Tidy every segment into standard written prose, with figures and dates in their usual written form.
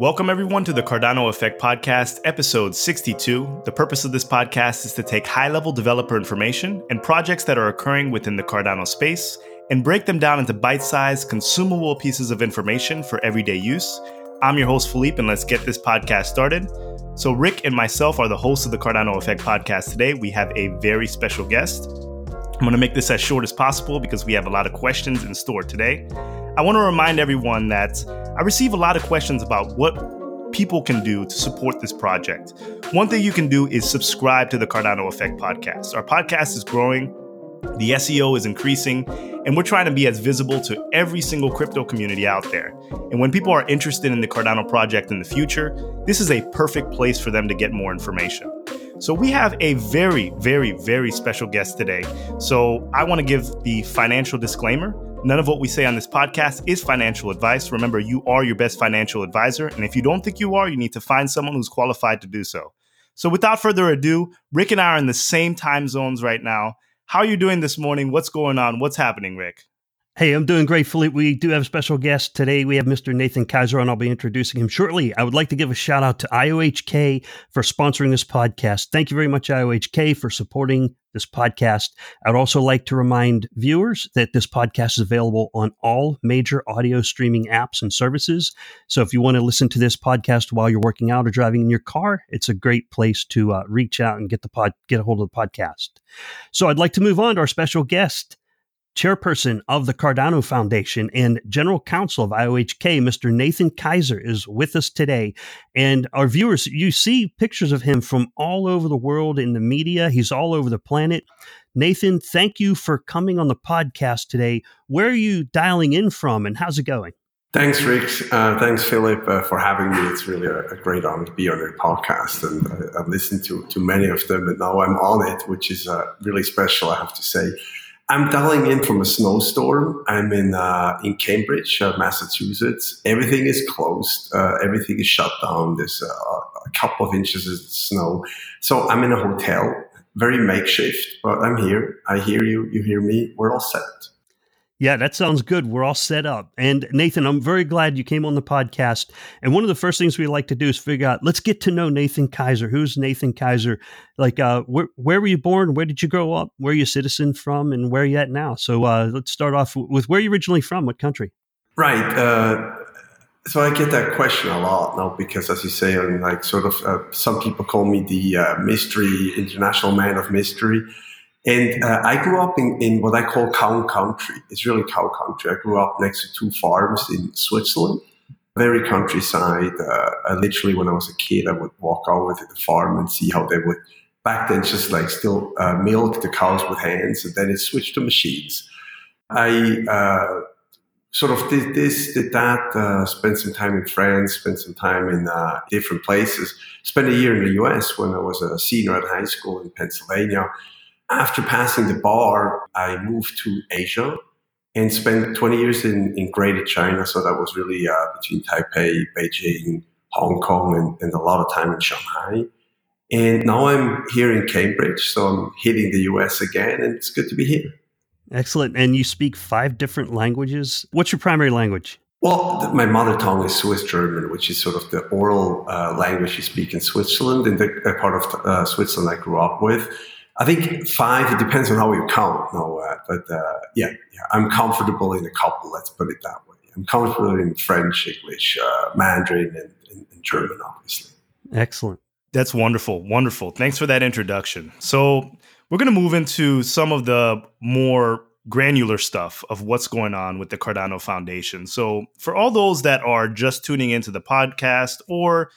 Welcome everyone to the Cardano Effect podcast, episode 62. The purpose of this podcast is to take high-level developer information and projects that are occurring within the Cardano space and break them down into bite-sized, consumable pieces of information for everyday use. I'm your host, Philippe, and let's get this podcast started. So Rick and myself are the hosts of the Cardano Effect podcast today. We have a very special guest. I'm going to make this as short as possible because we have a lot of questions in store today. I want to remind everyone that I receive a lot of questions about what people can do to support this project. One thing you can do is subscribe to the Cardano Effect podcast. Our podcast is growing, the SEO is increasing, and we're trying to be as visible to every single crypto community out there. And when people are interested in the Cardano project in the future, this is a perfect place for them to get more information. So we have a very, very, very special guest today. So I want to give the financial disclaimer. None of what we say on this podcast is financial advice. Remember, you are your best financial advisor. And if you don't think you are, you need to find someone who's qualified to do so. So without further ado, Rick and I are in the same time zones right now. How are you doing this morning? What's going on? What's happening, Rick? Hey, I'm doing great, Philippe. We do have a special guest today. We have Mr. Nathan Kaiser, and I'll be introducing him shortly. I would like to give a shout out to IOHK for sponsoring this podcast. Thank you very much, IOHK, for supporting this podcast. I'd also like to remind viewers that this podcast is available on all major audio streaming apps and services. So if you want to listen to this podcast while you're working out or driving in your car, it's a great place to reach out and get a hold of the podcast. So I'd like to move on to our special guest, Chairperson of the Cardano Foundation and General Counsel of IOHK, Mr. Nathan Kaiser, is with us today. And our viewers, you see pictures of him from all over the world in the media. He's all over the planet. Nathan, thank you for coming on the podcast today. Where are you dialing in from and how's it going? Thanks, Rick. Thanks, Philip, for having me. It's really a great honor to be on your podcast. And I've listened to many of them, and now I'm on it, which is really special, I have to say. I'm dialing in from a snowstorm. I'm in Cambridge, Massachusetts. Everything is closed. Everything is shut down. There's a couple of inches of snow. So I'm in a hotel, very makeshift, but I'm here. I hear you. You hear me. We're all set. Yeah, that sounds good. We're all set up. And Nathan, I'm very glad you came on the podcast. And one of the first things we like to do is figure out, let's get to know Nathan Kaiser. Who's Nathan Kaiser? Like, where were you born? Where did you grow up? Where are you a citizen from? And where are you at now? So let's start off with where you're originally from, what country? Right. So I get that question a lot now because, as you say, I'm like sort of some people call me the mystery, international man of mystery. And I grew up in what I call cow country. It's really cow country. I grew up next to two farms in Switzerland, very countryside. Literally, when I was a kid, I would walk over to the farm and see how they would, back then, just like still milk the cows with hands. And then it switched to machines. I sort of did this, did that, spent some time in France, spent some time in different places, spent a year in the US when I was a senior at high school in Pennsylvania. After passing the bar, I moved to Asia and spent 20 years in Greater China. So that was really between Taipei, Beijing, Hong Kong, and a lot of time in Shanghai. And now I'm here in Cambridge. So I'm hitting the US again, and it's good to be here. Excellent. And you speak 5 different languages. What's your primary language? Well, my mother tongue is Swiss German, which is sort of the oral language you speak in Switzerland, in the part of Switzerland I grew up with. I think 5, it depends on how you count. But I'm comfortable in a couple, let's put it that way. I'm comfortable in French, English, Mandarin, and German, obviously. Excellent. That's wonderful. Wonderful. Thanks for that introduction. So we're going to move into some of the more granular stuff of what's going on with the Cardano Foundation. So for all those that are just tuning into the podcast or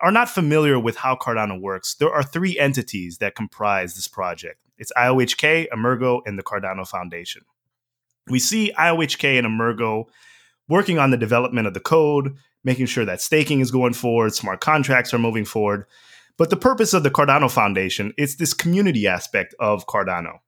are not familiar with how Cardano works, there are 3 entities that comprise this project. It's IOHK, EMURGO, and the Cardano Foundation. We see IOHK and EMURGO working on the development of the code, making sure that staking is going forward, smart contracts are moving forward. But the purpose of the Cardano Foundation is this community aspect of Cardano.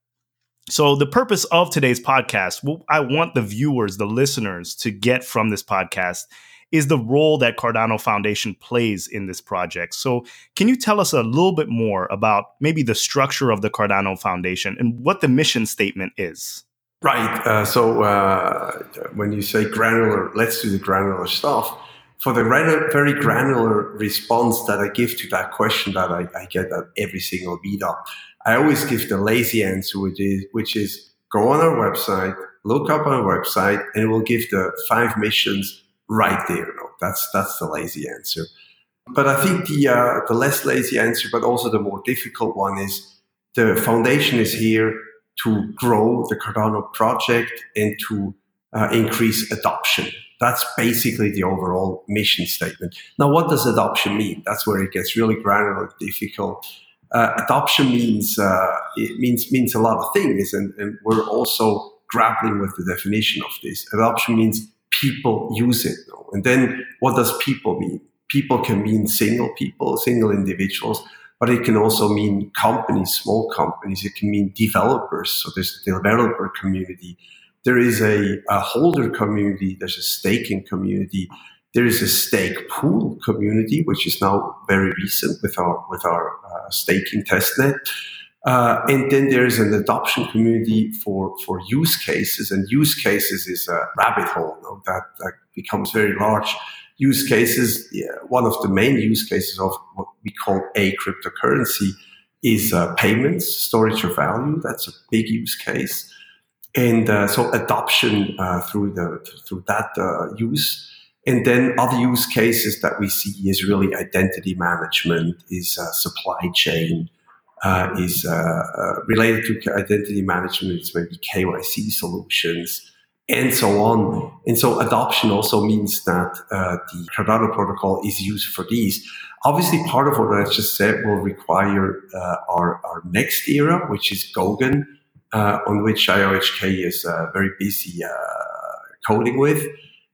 So the purpose of today's podcast, what I want the viewers, the listeners, to get from this podcast is the role that Cardano Foundation plays in this project. So can you tell us a little bit more about maybe the structure of the Cardano Foundation and what the mission statement is? Right. So when you say granular, let's do the granular stuff. for the very granular response that I give to that question that I get at every single meetup, I always give the lazy answer, which is go on our website, look up our website, and we'll give the 5 missions right there. No, that's the lazy answer. But I think the less lazy answer, but also the more difficult one, is the foundation is here to grow the Cardano project and to increase adoption. That's basically the overall mission statement. Now, what does adoption mean? That's where it gets really granular and difficult. Adoption means a lot of things, and we're also grappling with the definition of this. Adoption means people use it, though. And then what does people mean? People can mean single people, single individuals, but it can also mean companies, small companies. It can mean developers. So there's the developer community. There is a holder community. There's a staking community. There is a stake pool community, which is now very recent with our staking testnet. And then there is an adoption community for use cases. And use cases is a rabbit hole, you know, that becomes very large. Use cases, one of the main use cases of what we call a cryptocurrency is payments, storage of value. That's a big use case. And so adoption through that use. And then other use cases that we see is really identity management, is supply chain, is related to identity management. It's maybe KYC solutions, and so on. And so adoption also means that the Cardano protocol is used for these. Obviously, part of what I just said will require our next era, which is Goguen, on which IOHK is very busy coding with.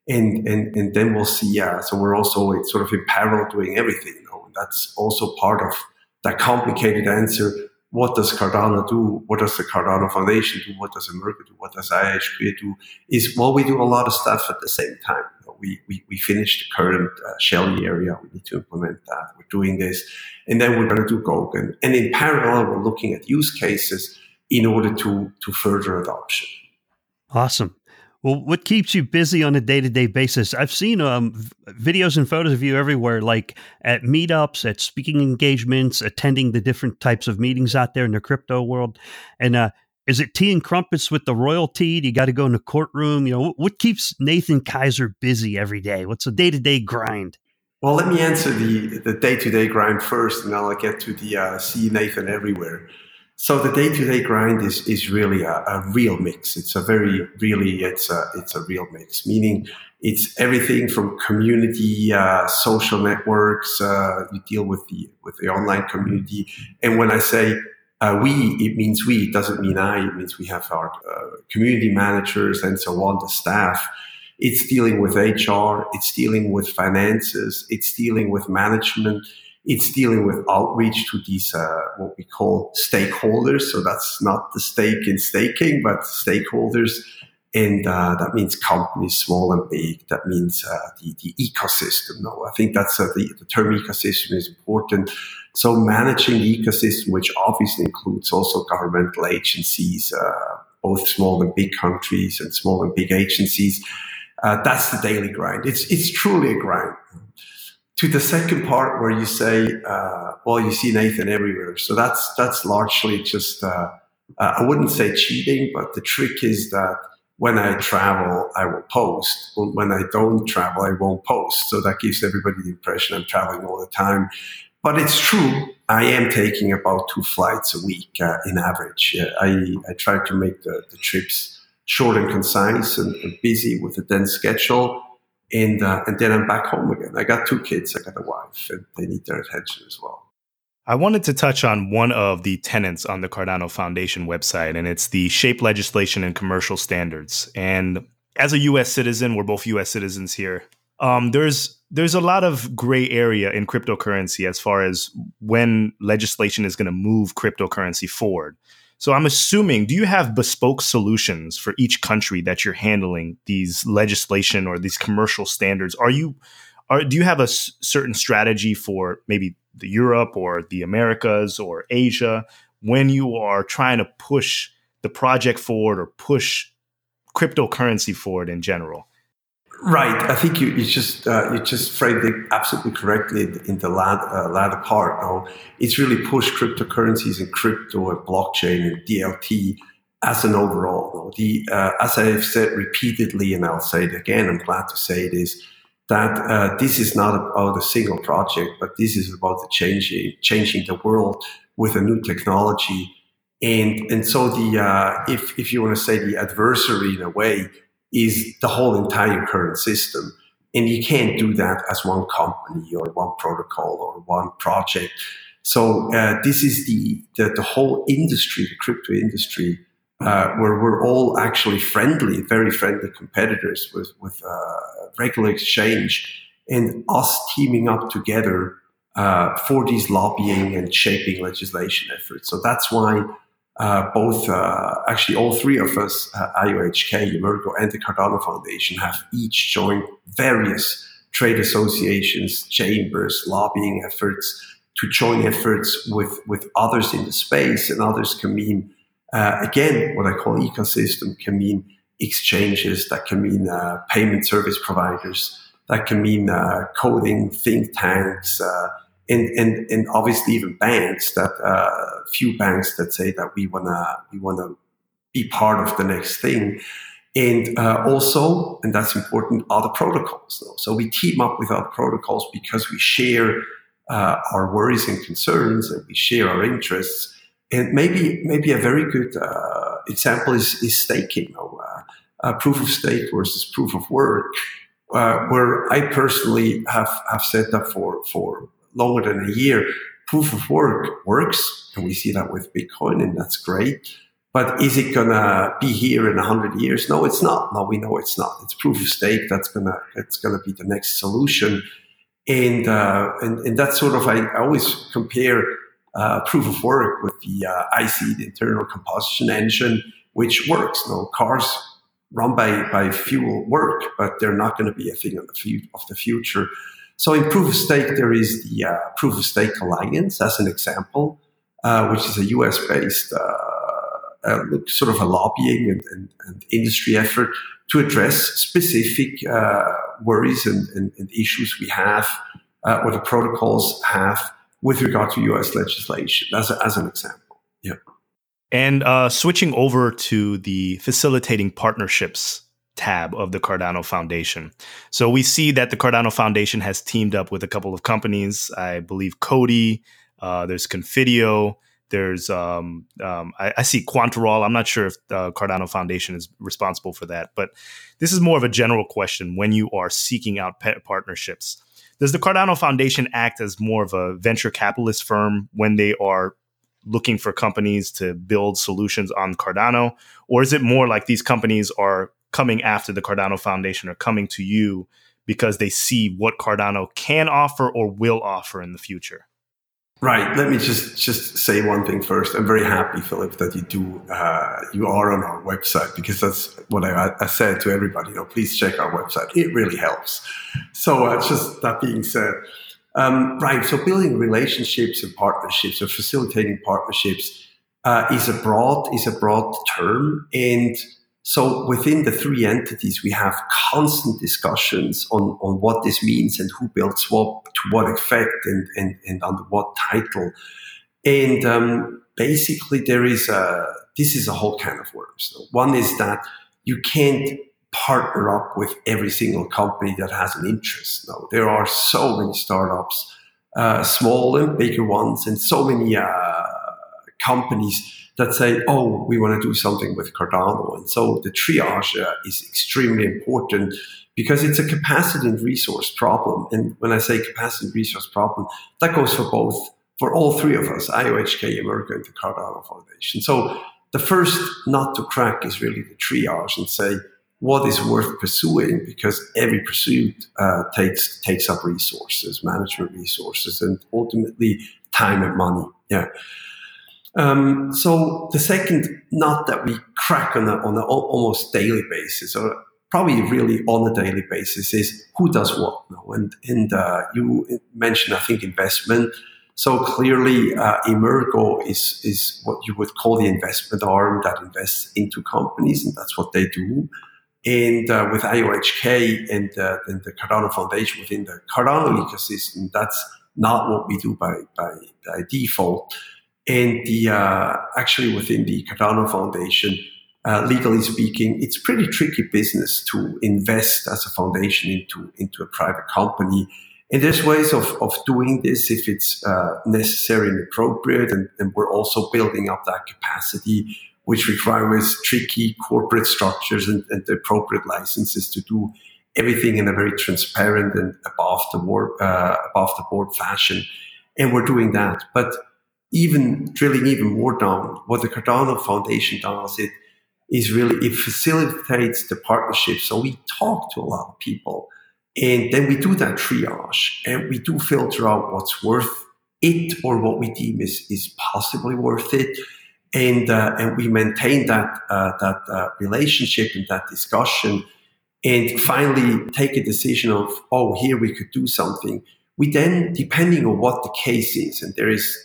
And then we'll see. So we're also sort of in parallel doing everything. You know? That's also part of that complicated answer. What does Cardano do? What does the Cardano Foundation do? What does EMURGO do? What does IHP do? We do a lot of stuff at the same time. We finished the current Shelley area. We need to implement that. We're doing this. And then we're going to do Goguen. And in parallel, we're looking at use cases in order to further adoption. Awesome. Well, what keeps you busy on a day-to-day basis? I've seen videos and photos of you everywhere, like at meetups, at speaking engagements, attending the different types of meetings out there in the crypto world. And is it tea and crumpets with the royal tea? Do you got to go in the courtroom? You know, what keeps Nathan Kaiser busy every day? What's a day-to-day grind? Well, let me answer the day-to-day grind first, and then I'll get to the see Nathan everywhere. So the day-to-day grind is really a real mix. It's a real mix, meaning it's everything from community, social networks. You deal with the online community. And when I say we, it means we. It doesn't mean I. It means we have our community managers and so on, the staff. It's dealing with HR. It's dealing with finances. It's dealing with management. It's dealing with outreach to these, what we call stakeholders. So that's not the stake in staking, but stakeholders. And that means companies, small and big. That means the ecosystem. No, I think that's the term ecosystem is important. So managing the ecosystem, which obviously includes also governmental agencies, both small and big countries and small and big agencies. That's the daily grind. It's truly a grind. To the second part where you say, well, you see Nathan everywhere. So that's largely just, I wouldn't say cheating, but the trick is that when I travel, I will post. When I don't travel, I won't post. So that gives everybody the impression I'm traveling all the time. But it's true. I am taking about 2 flights a week in average. I try to make the trips short and concise and busy with a dense schedule. And then I'm back home again. I got 2 kids, I got a wife, and they need their attention as well. I wanted to touch on one of the tenets on the Cardano Foundation website, and it's the shape legislation and commercial standards. And as a U.S. citizen, we're both U.S. citizens here. There's a lot of gray area in cryptocurrency as far as when legislation is going to move cryptocurrency forward. So I'm assuming, do you have bespoke solutions for each country that you're handling these legislation or these commercial standards? Do you have a certain strategy for maybe the Europe or the Americas or Asia when you are trying to push the project forward or push cryptocurrency forward in general? Right. I think you just framed it absolutely correctly in the latter part. Now, it's really pushed cryptocurrencies and crypto and blockchain and DLT as an overall. Now, as I've said repeatedly, and I'll say it again, I'm glad to say it is that this is not about a single project, but this is about the changing the world with a new technology. And so the if you want to say the adversary in a way is the whole entire current system. And you can't do that as one company or one protocol or one project. So this is the whole industry, the crypto industry, where we're all actually friendly, very friendly competitors with regular exchange, and us teaming up together for these lobbying and shaping legislation efforts. So that's why actually all three of us, IOHK, EMURGO, and the Cardano Foundation, have each joined various trade associations, chambers, lobbying efforts to join efforts with others in the space. And others can mean, again, what I call ecosystem, can mean exchanges, that can mean payment service providers, that can mean coding, think tanks, and obviously even banks. That few banks that say that we wanna be part of the next thing, and also, and that's important, other protocols. So we team up with other protocols because we share our worries and concerns, and we share our interests. And maybe a very good example is staking, proof of stake versus proof of work, where I personally have said that for longer than a year, proof of work works, and we see that with Bitcoin, and that's great. But is it gonna be here in 100 years? No, it's not. No, we know it's not. It's proof of stake. That's gonna be the next solution, and that's sort of, I always compare proof of work with the IC, the internal combustion engine, which works. No, cars run by fuel work, but they're not going to be a thing of the future. So in proof of stake, there is the Proof of Stake Alliance, as an example, which is a US-based sort of a lobbying and industry effort to address specific worries and issues we have, or the protocols have, with regard to US legislation, as an example. Yeah. And switching over to the Facilitating Partnerships tab of the Cardano Foundation. So we see that the Cardano Foundation has teamed up with a couple of companies. I believe Cody, there's Confidio, there's, I see Quantarol. I'm not sure if the Cardano Foundation is responsible for that, but this is more of a general question. When you are seeking out partnerships, does the Cardano Foundation act as more of a venture capitalist firm when they are looking for companies to build solutions on Cardano? Or is it more like these companies are coming after the Cardano Foundation, or coming to you because they see what Cardano can offer or will offer in the future? Right. Let me just say one thing first. I'm very happy, Philippe, that you are on our website, because that's what I said to everybody. You know, please check our website. It really helps. So just that being said, right. So building relationships and partnerships, or facilitating partnerships, is a broad term. And so within the three entities, we have constant discussions on what this means and who builds what, to what effect, and under what title. And basically, this is a whole can of worms. So one is that you can't partner up with every single company that has an interest. No, there are so many startups, small and bigger ones, and so many companies that say, oh, we want to do something with Cardano. And so the triage is extremely important, because it's a capacity and resource problem. And when I say capacity and resource problem, that goes for all three of us, IOHK, America, and the Cardano Foundation. So the first nut to crack is really the triage and say, what is worth pursuing? Because every pursuit takes up resources, management resources, and ultimately time and money. Yeah. So the second nut that we crack on an almost daily basis, or probably really on a daily basis, is who does what. And you mentioned, I think, investment. So clearly, EMURGO is what you would call the investment arm that invests into companies, and that's what they do. And with IOHK and the Cardano Foundation within the Cardano ecosystem, that's not what we do by default. And the actually within the Cardano Foundation, legally speaking, it's pretty tricky business to invest as a foundation into a private company. And there's ways of doing this if it's necessary and appropriate. And we're also building up that capacity, which requires tricky corporate structures and the appropriate licenses to do everything in a very transparent and above the board fashion. And we're doing that. But even drilling even more down, what the Cardano Foundation does, it is really, it facilitates the partnership. So we talk to a lot of people, and then we do that triage, and we do filter out what's worth it or what we deem is possibly worth it. And we maintain that relationship and that discussion, and finally take a decision of, oh, here we could do something. We then, depending on what the case is, and there is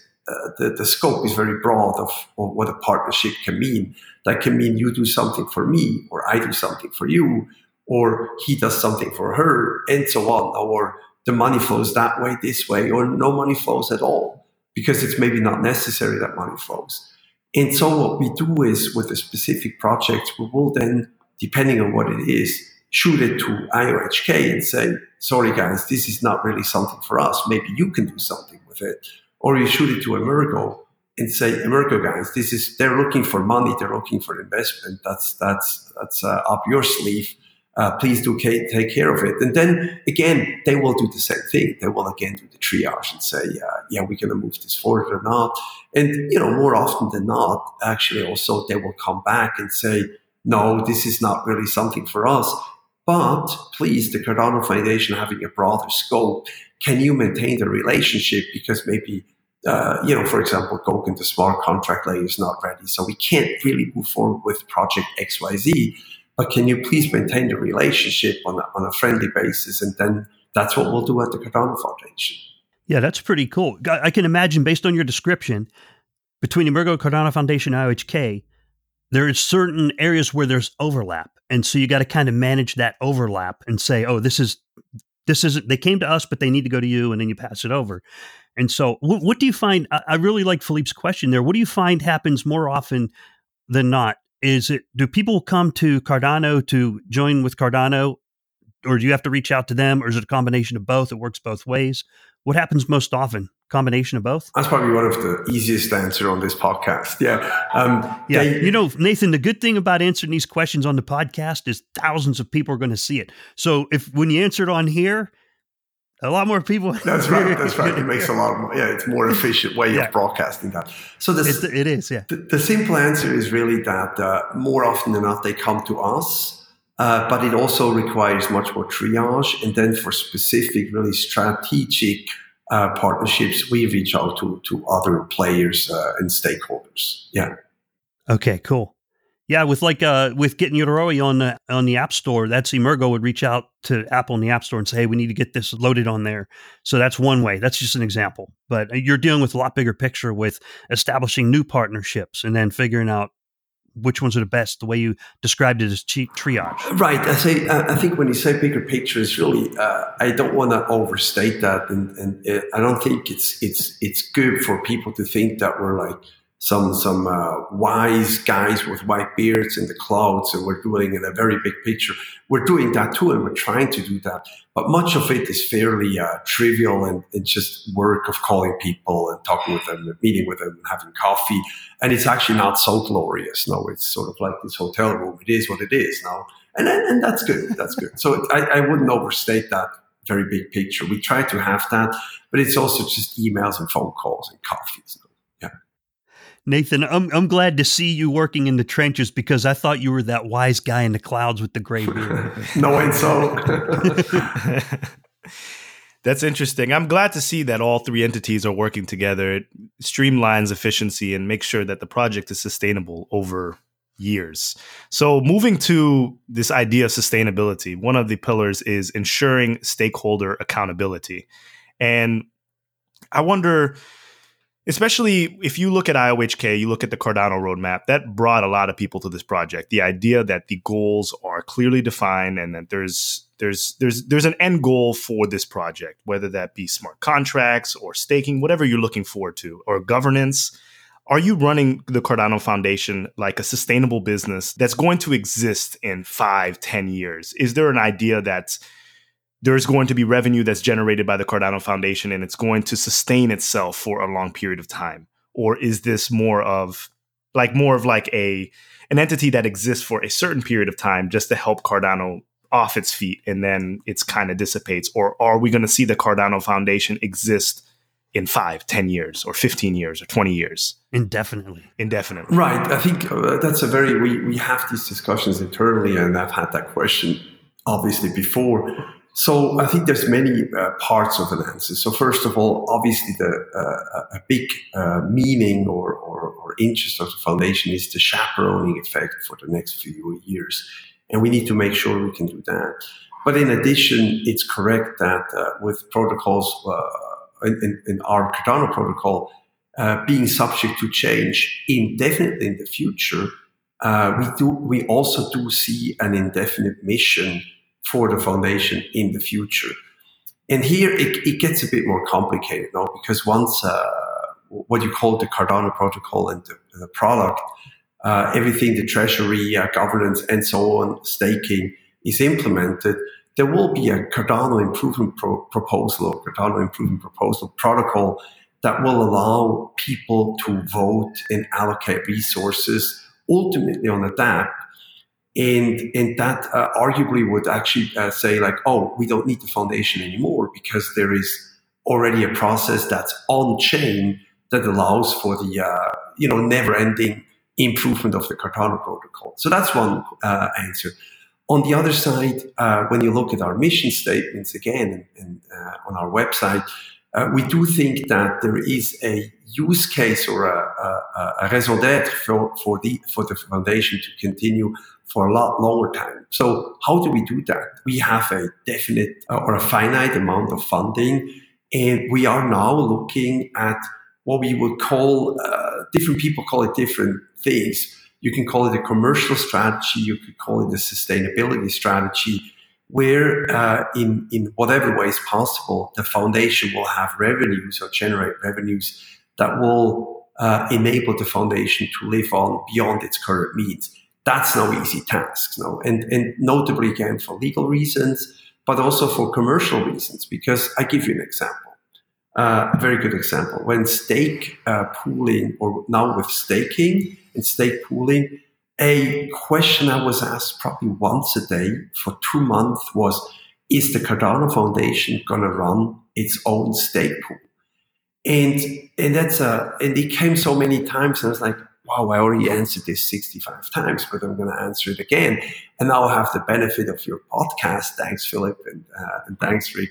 the scope is very broad of what a partnership can mean. That can mean you do something for me, or I do something for you, or he does something for her, and so on. Or the money flows that way, this way, or no money flows at all, because it's maybe not necessary that money flows. And so what we do is, with a specific project, we will then, depending on what it is, shoot it to IOHK and say, sorry guys, this is not really something for us. Maybe you can do something with it. Or you shoot it to EMURGO and say, EMURGO guys, they're looking for money. They're looking for investment. That's up your sleeve. Please do take care of it. And then again, they will do the same thing. They will again do the triage and say, yeah, we're going to move this forward or not. And, you know, more often than not, actually also they will come back and say, no, this is not really something for us. But please, the Cardano Foundation, having a broader scope, can you maintain the relationship? Because maybe, you know, for example, Goguen, the smart contract layer, is not ready. So we can't really move forward with project XYZ. But can you please maintain the relationship on a friendly basis? And then that's what we'll do at the Cardano Foundation. Yeah, that's pretty cool. I can imagine, based on your description, between EMURGO, Cardano Foundation, IOHK, there are certain areas where there's overlap. And so you got to kind of manage that overlap and say, oh, this isn't, they came to us, but they need to go to you, and then you pass it over. And so what do you find? I really like Philippe's question there. What do you find happens more often than not? Do people come to Cardano to join with Cardano, or do you have to reach out to them, or is it a combination of both? It works both ways. What happens most often? Combination of both? That's probably one of the easiest answers on this podcast. Yeah. Nathan, the good thing about answering these questions on the podcast is thousands of people are going to see it. So when you answer it on here, a lot more people. That's right. It makes a lot more. Yeah, it's more efficient way of broadcasting that. So it is. Yeah. The simple answer is really that more often than not they come to us, but it also requires much more triage. And then for specific, really strategic partnerships, we reach out to other players and stakeholders. Yeah. Okay. Cool. Yeah, with getting Yoroi on the App Store, that's EMURGO would reach out to Apple in the App Store and say, hey, we need to get this loaded on there. So that's one way. That's just an example. But you're dealing with a lot bigger picture with establishing new partnerships and then figuring out which ones are the best. The way you described it is triage. Right. I think when you say bigger picture, it's really, I don't want to overstate that. And I don't think it's good for people to think that we're like, some wise guys with white beards in the clouds, and we're doing in a very big picture. We're doing that too, and we're trying to do that. But much of it is fairly trivial, and it's just work of calling people and talking with them, and meeting with them, and having coffee. And it's actually not so glorious. No, it's sort of like this hotel room. It is what it is now, and that's good. That's good. So I wouldn't overstate that very big picture. We try to have that, but it's also just emails and phone calls and coffees. Nathan, I'm glad to see you working in the trenches, because I thought you were that wise guy in the clouds with the gray beard. No, and so. That's interesting. I'm glad to see that all three entities are working together. It streamlines efficiency and makes sure that the project is sustainable over years. So moving to this idea of sustainability, one of the pillars is ensuring stakeholder accountability. And I wonder, especially if you look at IOHK, you look at the Cardano roadmap, that brought a lot of people to this project. The idea that the goals are clearly defined and that there's an end goal for this project, whether that be smart contracts or staking, whatever you're looking forward to, or governance. Are you running the Cardano Foundation like a sustainable business that's going to exist in 5-10 years? Is there an idea that there's going to be revenue that's generated by the Cardano Foundation and it's going to sustain itself for a long period of time? Or is this more of like an entity that exists for a certain period of time just to help Cardano off its feet and then it's kind of dissipates? Or are we going to see the Cardano Foundation exist in 5-10 years or 15 years or 20 years? Indefinitely. Right. I think that's a very, we have these discussions internally, and I've had that question obviously before. So I think there's many parts of an answer. So first of all, obviously a big meaning or interest of the foundation is the chaperoning effect for the next few years. And we need to make sure we can do that. But in addition, it's correct that with protocols, in our Cardano protocol, being subject to change indefinitely in the future, we also see an indefinite mission for the foundation in the future. And here it gets a bit more complicated now, because once what you call the Cardano protocol and the product, everything, the treasury, governance, and so on, staking is implemented, there will be a Cardano improvement proposal protocol that will allow people to vote and allocate resources ultimately on a dApp. And that arguably would actually say like, oh, we don't need the foundation anymore, because there is already a process that's on chain that allows for the never ending improvement of the Cardano protocol. So that's one answer. On the other side, when you look at our mission statements again and on our website, we do think that there is a use case or a raison d'être for the foundation to continue for a lot longer time. So how do we do that? We have a definite or a finite amount of funding, and we are now looking at what we would call, different people call it different things. You can call it a commercial strategy, you could call it a sustainability strategy, where in whatever way is possible, the foundation will have revenues or generate revenues that will enable the foundation to live on beyond its current needs. That's no easy task, no? And notably, again, for legal reasons, but also for commercial reasons, because I give you an example, a very good example. When stake pooling, or now with staking and stake pooling, a question I was asked probably once a day for 2 months was, is the Cardano Foundation going to run its own stake pool? And and it came so many times, and I was like, wow, I already answered this 65 times, but I'm going to answer it again. And now I have the benefit of your podcast. Thanks, Philippe, and thanks, Rick.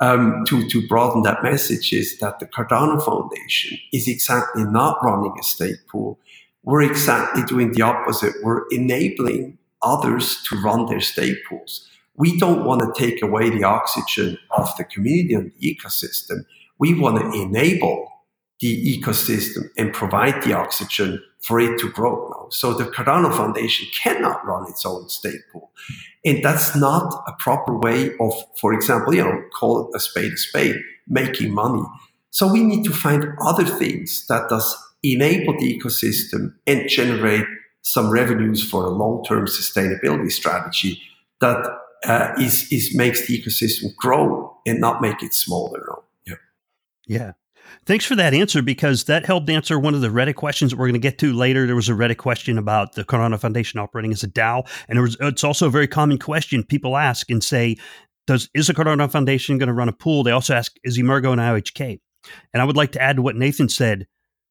To broaden that message is that the Cardano Foundation is exactly not running a stake pool. We're exactly doing the opposite. We're enabling others to run their stake pools. We don't want to take away the oxygen of the community and the ecosystem. We want to enable the ecosystem and provide the oxygen for it to grow now. So the Cardano Foundation cannot run its own stake pool. And that's not a proper way of, for example, call a spade, making money. So we need to find other things that does enable the ecosystem and generate some revenues for a long-term sustainability strategy that makes the ecosystem grow and not make it smaller. Yeah. Thanks for that answer, because that helped answer one of the Reddit questions that we're going to get to later. There was a Reddit question about the Cardano Foundation operating as a DAO. And it's also a very common question people ask and say, is the Cardano Foundation going to run a pool? They also ask, is EMURGO and IOHK? And I would like to add to what Nathan said,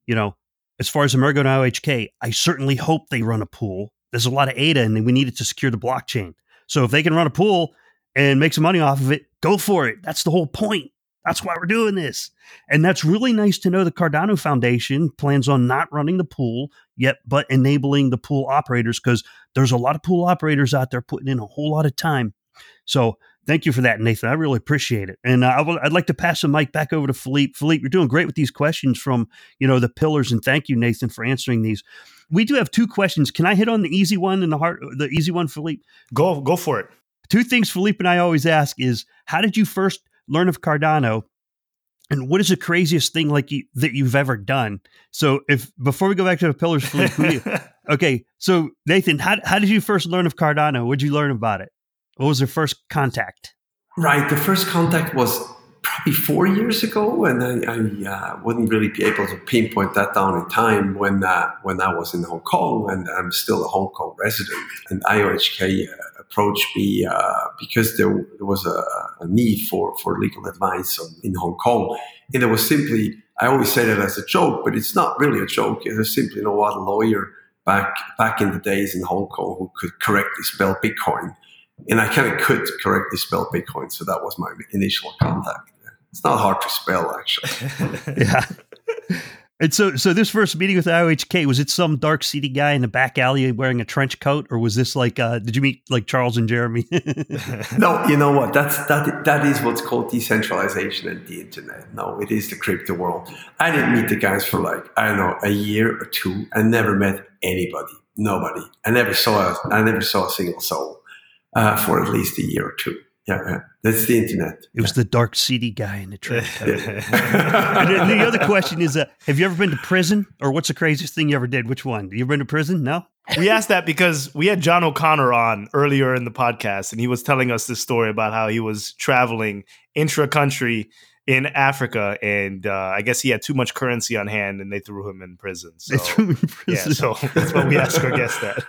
as far as EMURGO and IOHK, I certainly hope they run a pool. There's a lot of ADA, and we need it to secure the blockchain. So if they can run a pool and make some money off of it, go for it. That's the whole point. That's why we're doing this. And that's really nice to know the Cardano Foundation plans on not running the pool yet, but enabling the pool operators, because there's a lot of pool operators out there putting in a whole lot of time. So Thank you for that, Nathan. I really appreciate it. And I'd like to pass the mic back over to Philippe. Philippe, you're doing great with these questions from, you know, the pillars. And thank you, Nathan, for answering these. We do have two questions. Can I hit on the easy one and the easy one, Philippe? Go for it. Two things Philippe and I always ask is, how did you first learn of Cardano? And what is the craziest thing that you've ever done? So before we go back to the pillars, Philippe, okay. So Nathan, how did you first learn of Cardano? What did you learn about it? What was your first contact? Right. The first contact was probably 4 years ago. And I wouldn't really be able to pinpoint that down in time when I was in Hong Kong, and I'm still a Hong Kong resident. And IOHK approached me because there was a need for legal advice in Hong Kong. And there was simply, I always say that as a joke, but it's not really a joke. There's simply no other lawyer back in the days in Hong Kong who could correctly spell Bitcoin. And I kind of could correctly spell Bitcoin. So that was my initial contact. It's not hard to spell, actually. Yeah. And so this first meeting with IOHK, was it some dark, seedy guy in the back alley wearing a trench coat? Or was this like, did you meet like Charles and Jeremy? No, you know what? That is what's called decentralization and the internet. No, it is the crypto world. I didn't meet the guys for like, I don't know, a year or two. I never met anybody, nobody. I never saw a single soul. For at least a year or two. Yeah, that's the internet. It was the dark, seedy guy in the trench coat. And the other question is, have you ever been to prison? Or what's the craziest thing you ever did? Which one? You ever been to prison? No? We asked that because we had John O'Connor on earlier in the podcast, and he was telling us this story about how he was traveling intra-country in Africa, and I guess he had too much currency on hand, and they threw him in prison. So, they threw him in prison. Yeah, so that's why we asked our guest that.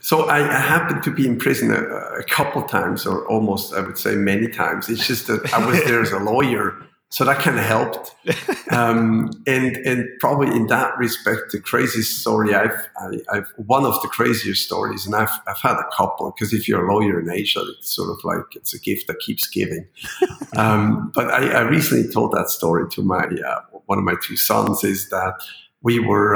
So I happened to be in prison a couple times, or almost, I would say, many times. It's just that I was there as a lawyer, so that kind of helped. And probably in that respect, the craziest story, I've one of the craziest stories, and I've had a couple, because if you're a lawyer in Asia, it's sort of like it's a gift that keeps giving. But I recently told that story to my one of my two sons, is that we were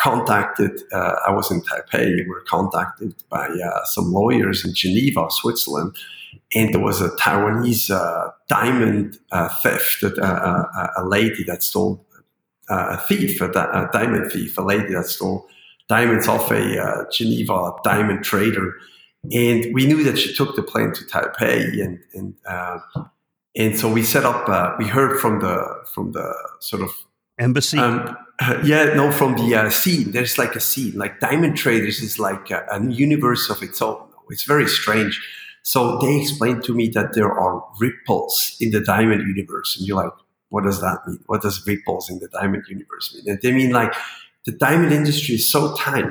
contacted, I was in Taipei, we were contacted by some lawyers in Geneva, Switzerland, and there was a Taiwanese diamond theft, that a lady that stole diamonds off a Geneva diamond trader. And we knew that she took the plane to Taipei, and so we set up, we heard from the sort of embassy? From the scene. There's like a scene, like diamond traders is like a universe of its own. It's very strange. So they explained to me that there are ripples in the diamond universe. And you're like, what does that mean? What does ripples in the diamond universe mean? And they mean like the diamond industry is so tight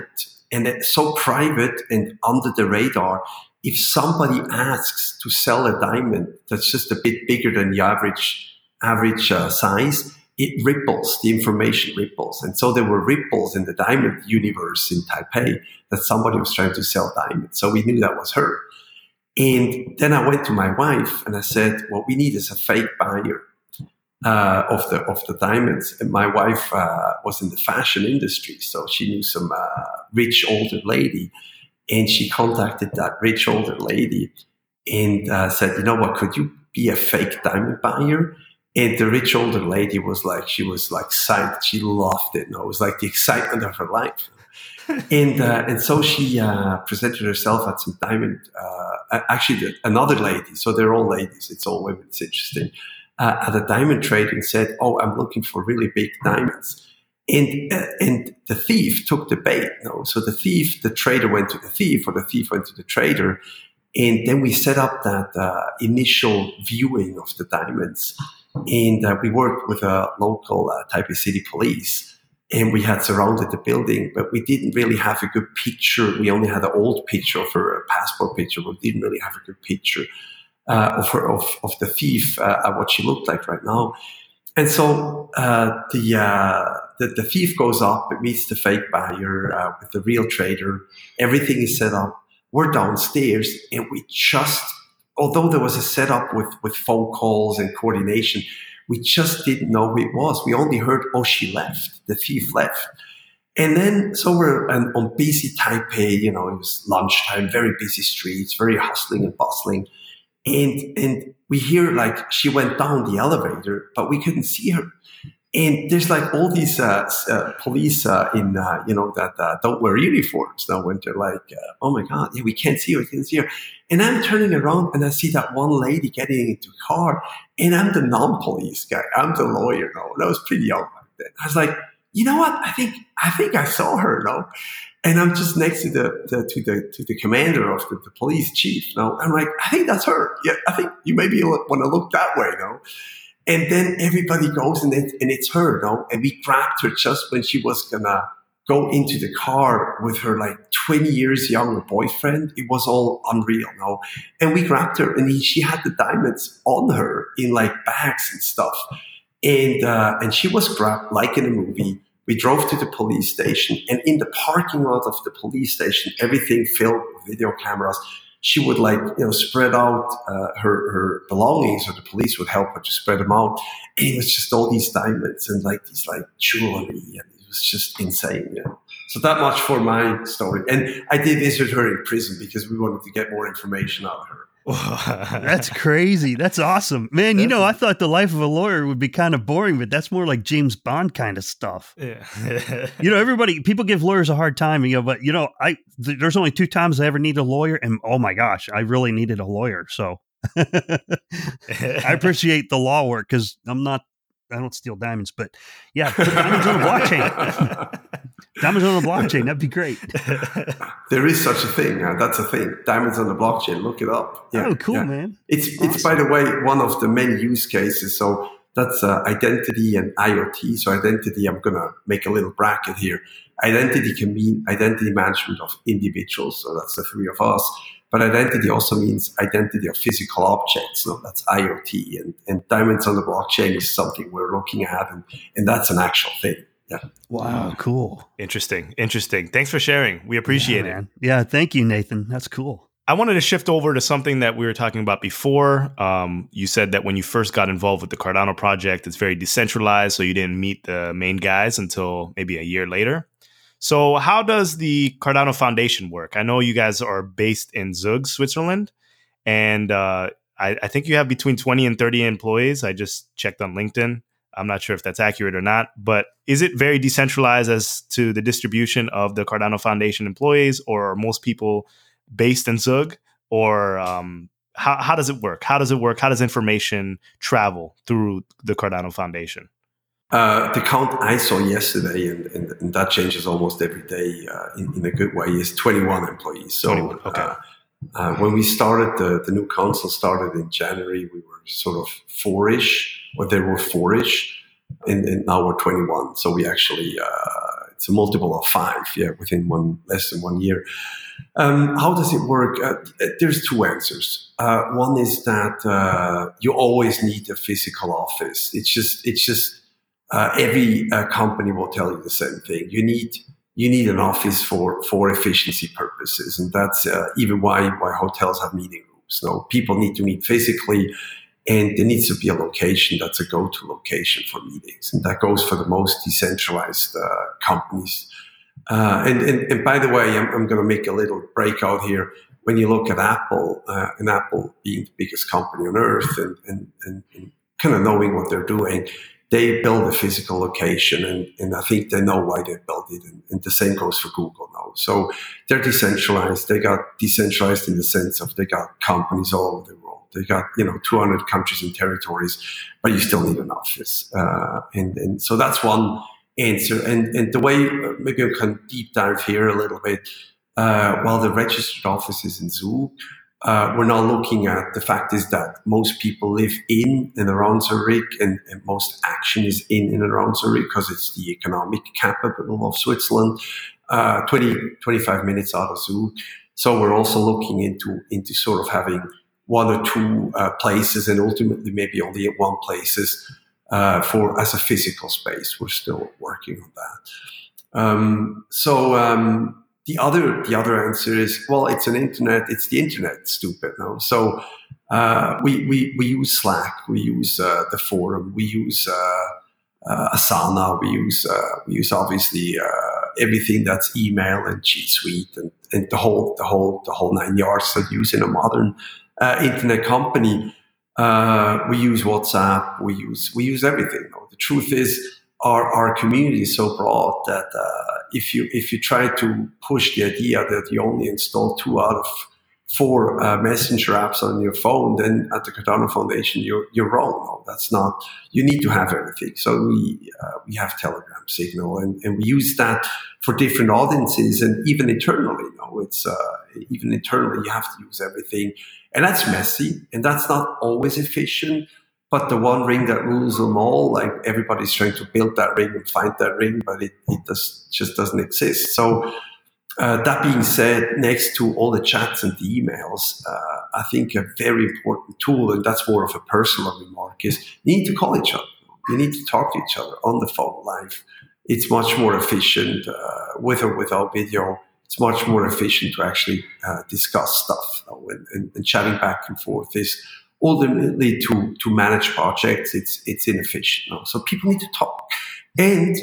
and so private and under the radar. If somebody asks to sell a diamond that's just a bit bigger than the average size, it ripples, the information ripples. And so there were ripples in the diamond universe in Taipei that somebody was trying to sell diamonds. So we knew that was her. And then I went to my wife and I said, what we need is a fake buyer of the diamonds. And my wife was in the fashion industry. So she knew some rich older lady, and she contacted that rich older lady and said, you know what, could you be a fake diamond buyer? And the rich older lady was like, she was like psyched. She loved it. No, it was like the excitement of her life. And so she presented herself at some diamond, actually another lady. So they're all ladies. It's all women. It's interesting. At a diamond trade, and said, oh, I'm looking for really big diamonds. And the thief took the bait. No, so the trader went to the thief, or the thief went to the trader. And then we set up that initial viewing of the diamonds. And we worked with a local Taipei City police, and we had surrounded the building, but we didn't really have a good picture. We only had an old picture of her, a passport picture. We didn't really have a good picture of the thief, what she looked like right now. And so the thief goes up, it meets the fake buyer with the real trader. Everything is set up. We're downstairs, and we just, although there was a setup with phone calls and coordination, we just didn't know who it was. We only heard, oh, she left. The thief left. And then, so we're on busy Taipei, you know, it was lunchtime, very busy streets, very hustling and bustling. And we hear like she went down the elevator, but we couldn't see her. And there's like all these police in, that don't wear uniforms now winter, like, oh my God, yeah, we can't see her, we can't see her. And I'm turning around and I see that one lady getting into a car, and I'm the non-police guy. I'm the lawyer now. And I was pretty young back then. I was like, you know what? I think I saw her now. And I'm just next to the commander of the police chief now. I'm like, I think that's her. Yeah, I think you maybe want to look that way now. And then everybody goes and it's her, no? And we grabbed her just when she was gonna go into the car with her like 20 years younger boyfriend. It was all unreal, no? And we grabbed her and she had the diamonds on her in like bags and stuff. And she was grabbed like in a movie. We drove to the police station, and in the parking lot of the police station, everything filled with video cameras. She would spread out her belongings, or the police would help her to spread them out. And it was just all these diamonds and these jewelry, and it was just insane. Yeah. So that much for my story. And I did visit her in prison because we wanted to get more information out of her. Wow, that's crazy. That's awesome, man. You know, I thought the life of a lawyer would be kind of boring, but that's more like James Bond kind of stuff. Yeah. People give lawyers a hard time, but there's only two times I ever need a lawyer, and oh my gosh, I really needed a lawyer. So I appreciate the law work because I don't steal diamonds, but yeah, put diamonds on a blockchain. Diamonds on the blockchain, that'd be great. There is such a thing. That's a thing. Diamonds on the blockchain. Look it up. Yeah, oh, cool, yeah. Man. It's by the way, one of the many use cases. So that's identity and IoT. So identity, I'm going to make a little bracket here. Identity can mean identity management of individuals. So that's the three of us. But identity also means identity of physical objects. No, that's IoT. And diamonds on the blockchain is something we're looking at. And that's an actual thing. Yeah. Wow. Cool. Interesting. Thanks for sharing. We appreciate it. Yeah. Thank you, Nathan. That's cool. I wanted to shift over to something that we were talking about before. You said that when you first got involved with the Cardano project, it's very decentralized. So you didn't meet the main guys until maybe a year later. So how does the Cardano Foundation work? I know you guys are based in Zug, Switzerland, and I think you have between 20 and 30 employees. I just checked on LinkedIn. I'm not sure if that's accurate or not, but is it very decentralized as to the distribution of the Cardano Foundation employees, or are most people based in Zug, or how does it work? How does information travel through the Cardano Foundation? The count I saw yesterday, and that changes almost every day in a good way, is 21 employees. So 21. Okay. When we started, the new council started in January, we were sort of four-ish, and now we're 21. So we actually, it's a multiple of 5, within less than 1 year. How does it work? There's two answers. One is that you always need a physical office. It's just every company will tell you the same thing. You need an office for efficiency purposes, and that's even why hotels have meeting rooms. No, people need to meet physically, and there needs to be a location that's a go-to location for meetings, and that goes for the most decentralized companies. And by the way, I'm going to make a little breakout here. When you look at Apple, and Apple being the biggest company on earth, and kind of knowing what they're doing, they build a physical location, and I think they know why they built it. And the same goes for Google now. So they're decentralized. They got decentralized in the sense of they got companies all over the world. They got 200 countries and territories, but you still need an office. And so that's one answer. And the way, maybe I can deep dive here a little bit. While the registered office is in Zug, we're not looking at the fact is that most people live in and around Zurich, and most action is in and around Zurich because it's the economic capital of Switzerland, 25 minutes out of Zug. So we're also looking into sort of having one or two places, and ultimately maybe only one places for as a physical space. We're still working on that. The other answer is, well, it's the internet, stupid. No? So we use Slack, we use the forum, we use Asana, we use obviously everything that's email and G Suite and the whole 9 yards that use in a modern internet company, we use WhatsApp, we use everything. The truth is, our community is so broad that if you try to push the idea that you only install 2 out of 4 messenger apps on your phone, then at the Cardano Foundation you're wrong. No, that's not. You need to have everything. So we have Telegram, Signal, and we use that for different audiences, and even internally. No, it's even internally you have to use everything, and that's messy, and that's not always efficient. But the one ring that rules them all, like everybody's trying to build that ring and find that ring, but it just doesn't exist. So that being said, next to all the chats and the emails, I think a very important tool, and that's more of a personal remark, is you need to call each other. You need to talk to each other on the phone live. It's much more efficient with or without video. It's much more efficient to actually discuss stuff, and chatting back and forth is ultimately to manage projects, it's inefficient. No? So people need to talk. And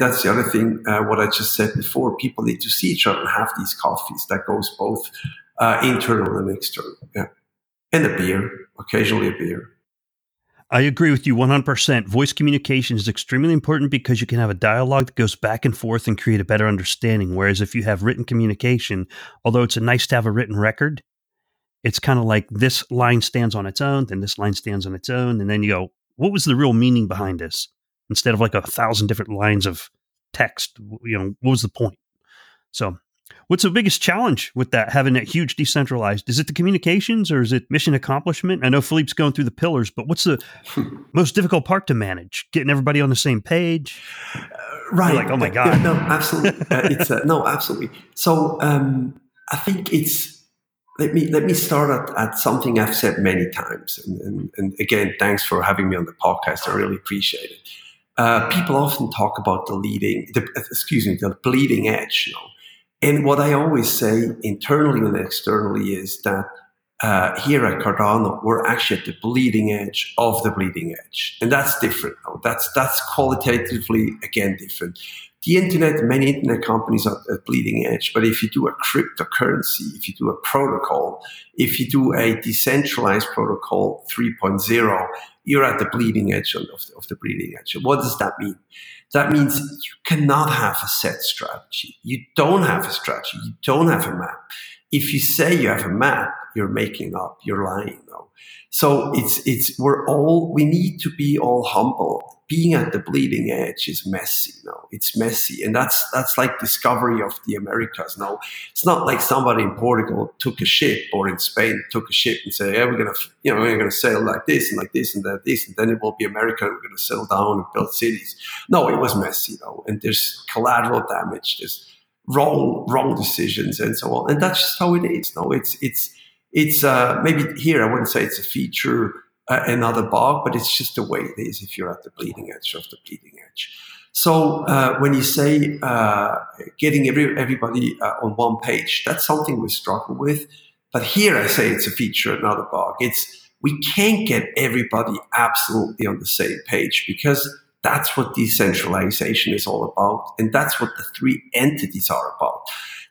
that's the other thing, what I just said before, people need to see each other and have these coffees. That goes both internal and external. Yeah. And a beer, occasionally a beer. I agree with you 100%. Voice communication is extremely important because you can have a dialogue that goes back and forth and create a better understanding. Whereas if you have written communication, although it's nice to have a written record, it's kind of like this line stands on its own, then this line stands on its own, and then you go, what was the real meaning behind this? Instead of like 1,000 different lines of text, what was the point? So what's the biggest challenge with that, having that huge decentralized? Is it the communications or is it mission accomplishment? I know Philippe's going through the pillars, but what's the most difficult part to manage? Getting everybody on the same page? Right. You're like, oh my God. Yeah, no, absolutely. Absolutely. So I think it's... Let me start at something I've said many times. And again, thanks for having me on the podcast. I really appreciate it. People often talk about the bleeding edge. And what I always say internally and externally is that here at Cardano, we're actually at the bleeding edge of the bleeding edge. And that's different. That's qualitatively, again, different. The internet, many internet companies are at bleeding edge, but if you do a cryptocurrency, if you do a protocol, if you do a decentralized protocol 3.0, you're at the bleeding edge of the bleeding edge. What does that mean? That means you cannot have a set strategy. You don't have a strategy. You don't have a map. If you say you have a map, you're making up, you're lying though. So we need to be all humble. Being at the bleeding edge is messy. No, it's messy. And that's like discovery of the Americas. No, it's not like somebody in Portugal took a ship or in Spain took a ship and said, yeah, we're going to sail like this and like this and that this. And then it will be America. And we're going to settle down and build cities. No, it was messy though. And there's collateral damage. There's wrong decisions and so on. And that's just how it is. No, it's maybe here, I wouldn't say it's a feature, another bug, but it's just the way it is if you're at the bleeding edge of the bleeding edge. So when you say getting everybody on one page, that's something we struggle with. But here I say it's a feature, not a bug. We can't get everybody absolutely on the same page because that's what decentralization is all about, and that's what the three entities are about.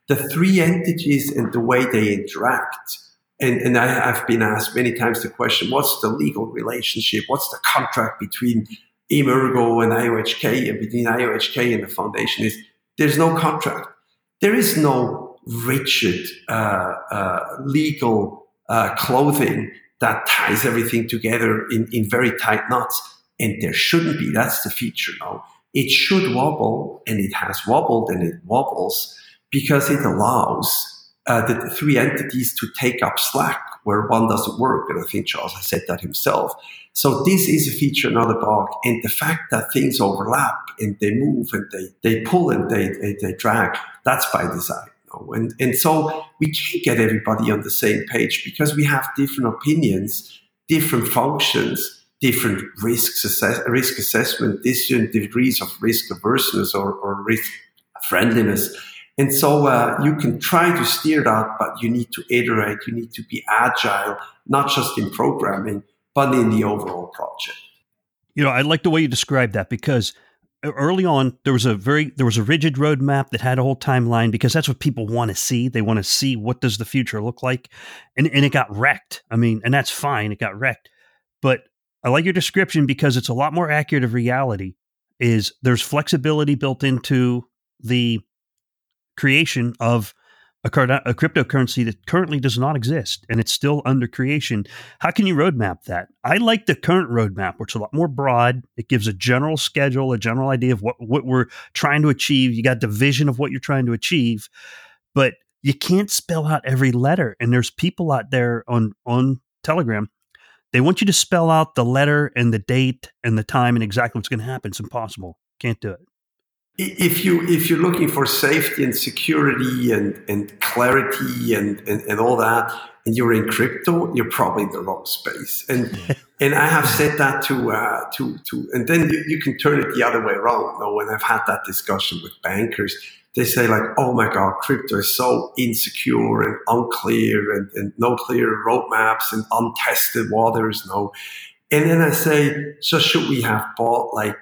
The three entities and the way they interact. And I've been asked many times the question, what's the legal relationship? What's the contract between EMURGO and IOHK and between IOHK and the foundation? There's no contract. There is no rigid legal clothing that ties everything together in very tight knots. And there shouldn't be. That's the feature now. It should wobble, and it has wobbled, and it wobbles because it allows the three entities to take up slack where one doesn't work. And I think Charles has said that himself. So this is a feature, not a bug. And the fact that things overlap and they move and they pull and they drag, that's by design. You know? And so we can't get everybody on the same page because we have different opinions, different functions, different risk assessment, different degrees of risk averseness or risk friendliness. And so you can try to steer that, but you need to iterate. You need to be agile, not just in programming, but in the overall project. You know, I like the way you describe that because early on, there was a rigid roadmap that had a whole timeline because that's what people want to see. They want to see what does the future look like, and it got wrecked. I mean, and that's fine. It got wrecked, but I like your description because it's a lot more accurate of reality. Is there's flexibility built into the creation of a cryptocurrency that currently does not exist, and it's still under creation. How can you roadmap that? I like the current roadmap, which is a lot more broad. It gives a general schedule, a general idea of what we're trying to achieve. You got the vision of what you're trying to achieve, but you can't spell out every letter. And there's people out there on Telegram. They want you to spell out the letter and the date and the time and exactly what's going to happen. It's impossible. Can't do it. If you're looking for safety and security and clarity and all that, and you're in crypto, you're probably in the wrong space. And and I have said that to and then you can turn it the other way around. No, when I've had that discussion with bankers, they say like, "Oh my God, crypto is so insecure and unclear and no clear roadmaps and untested waters." No. And then I say, so should we have bought like,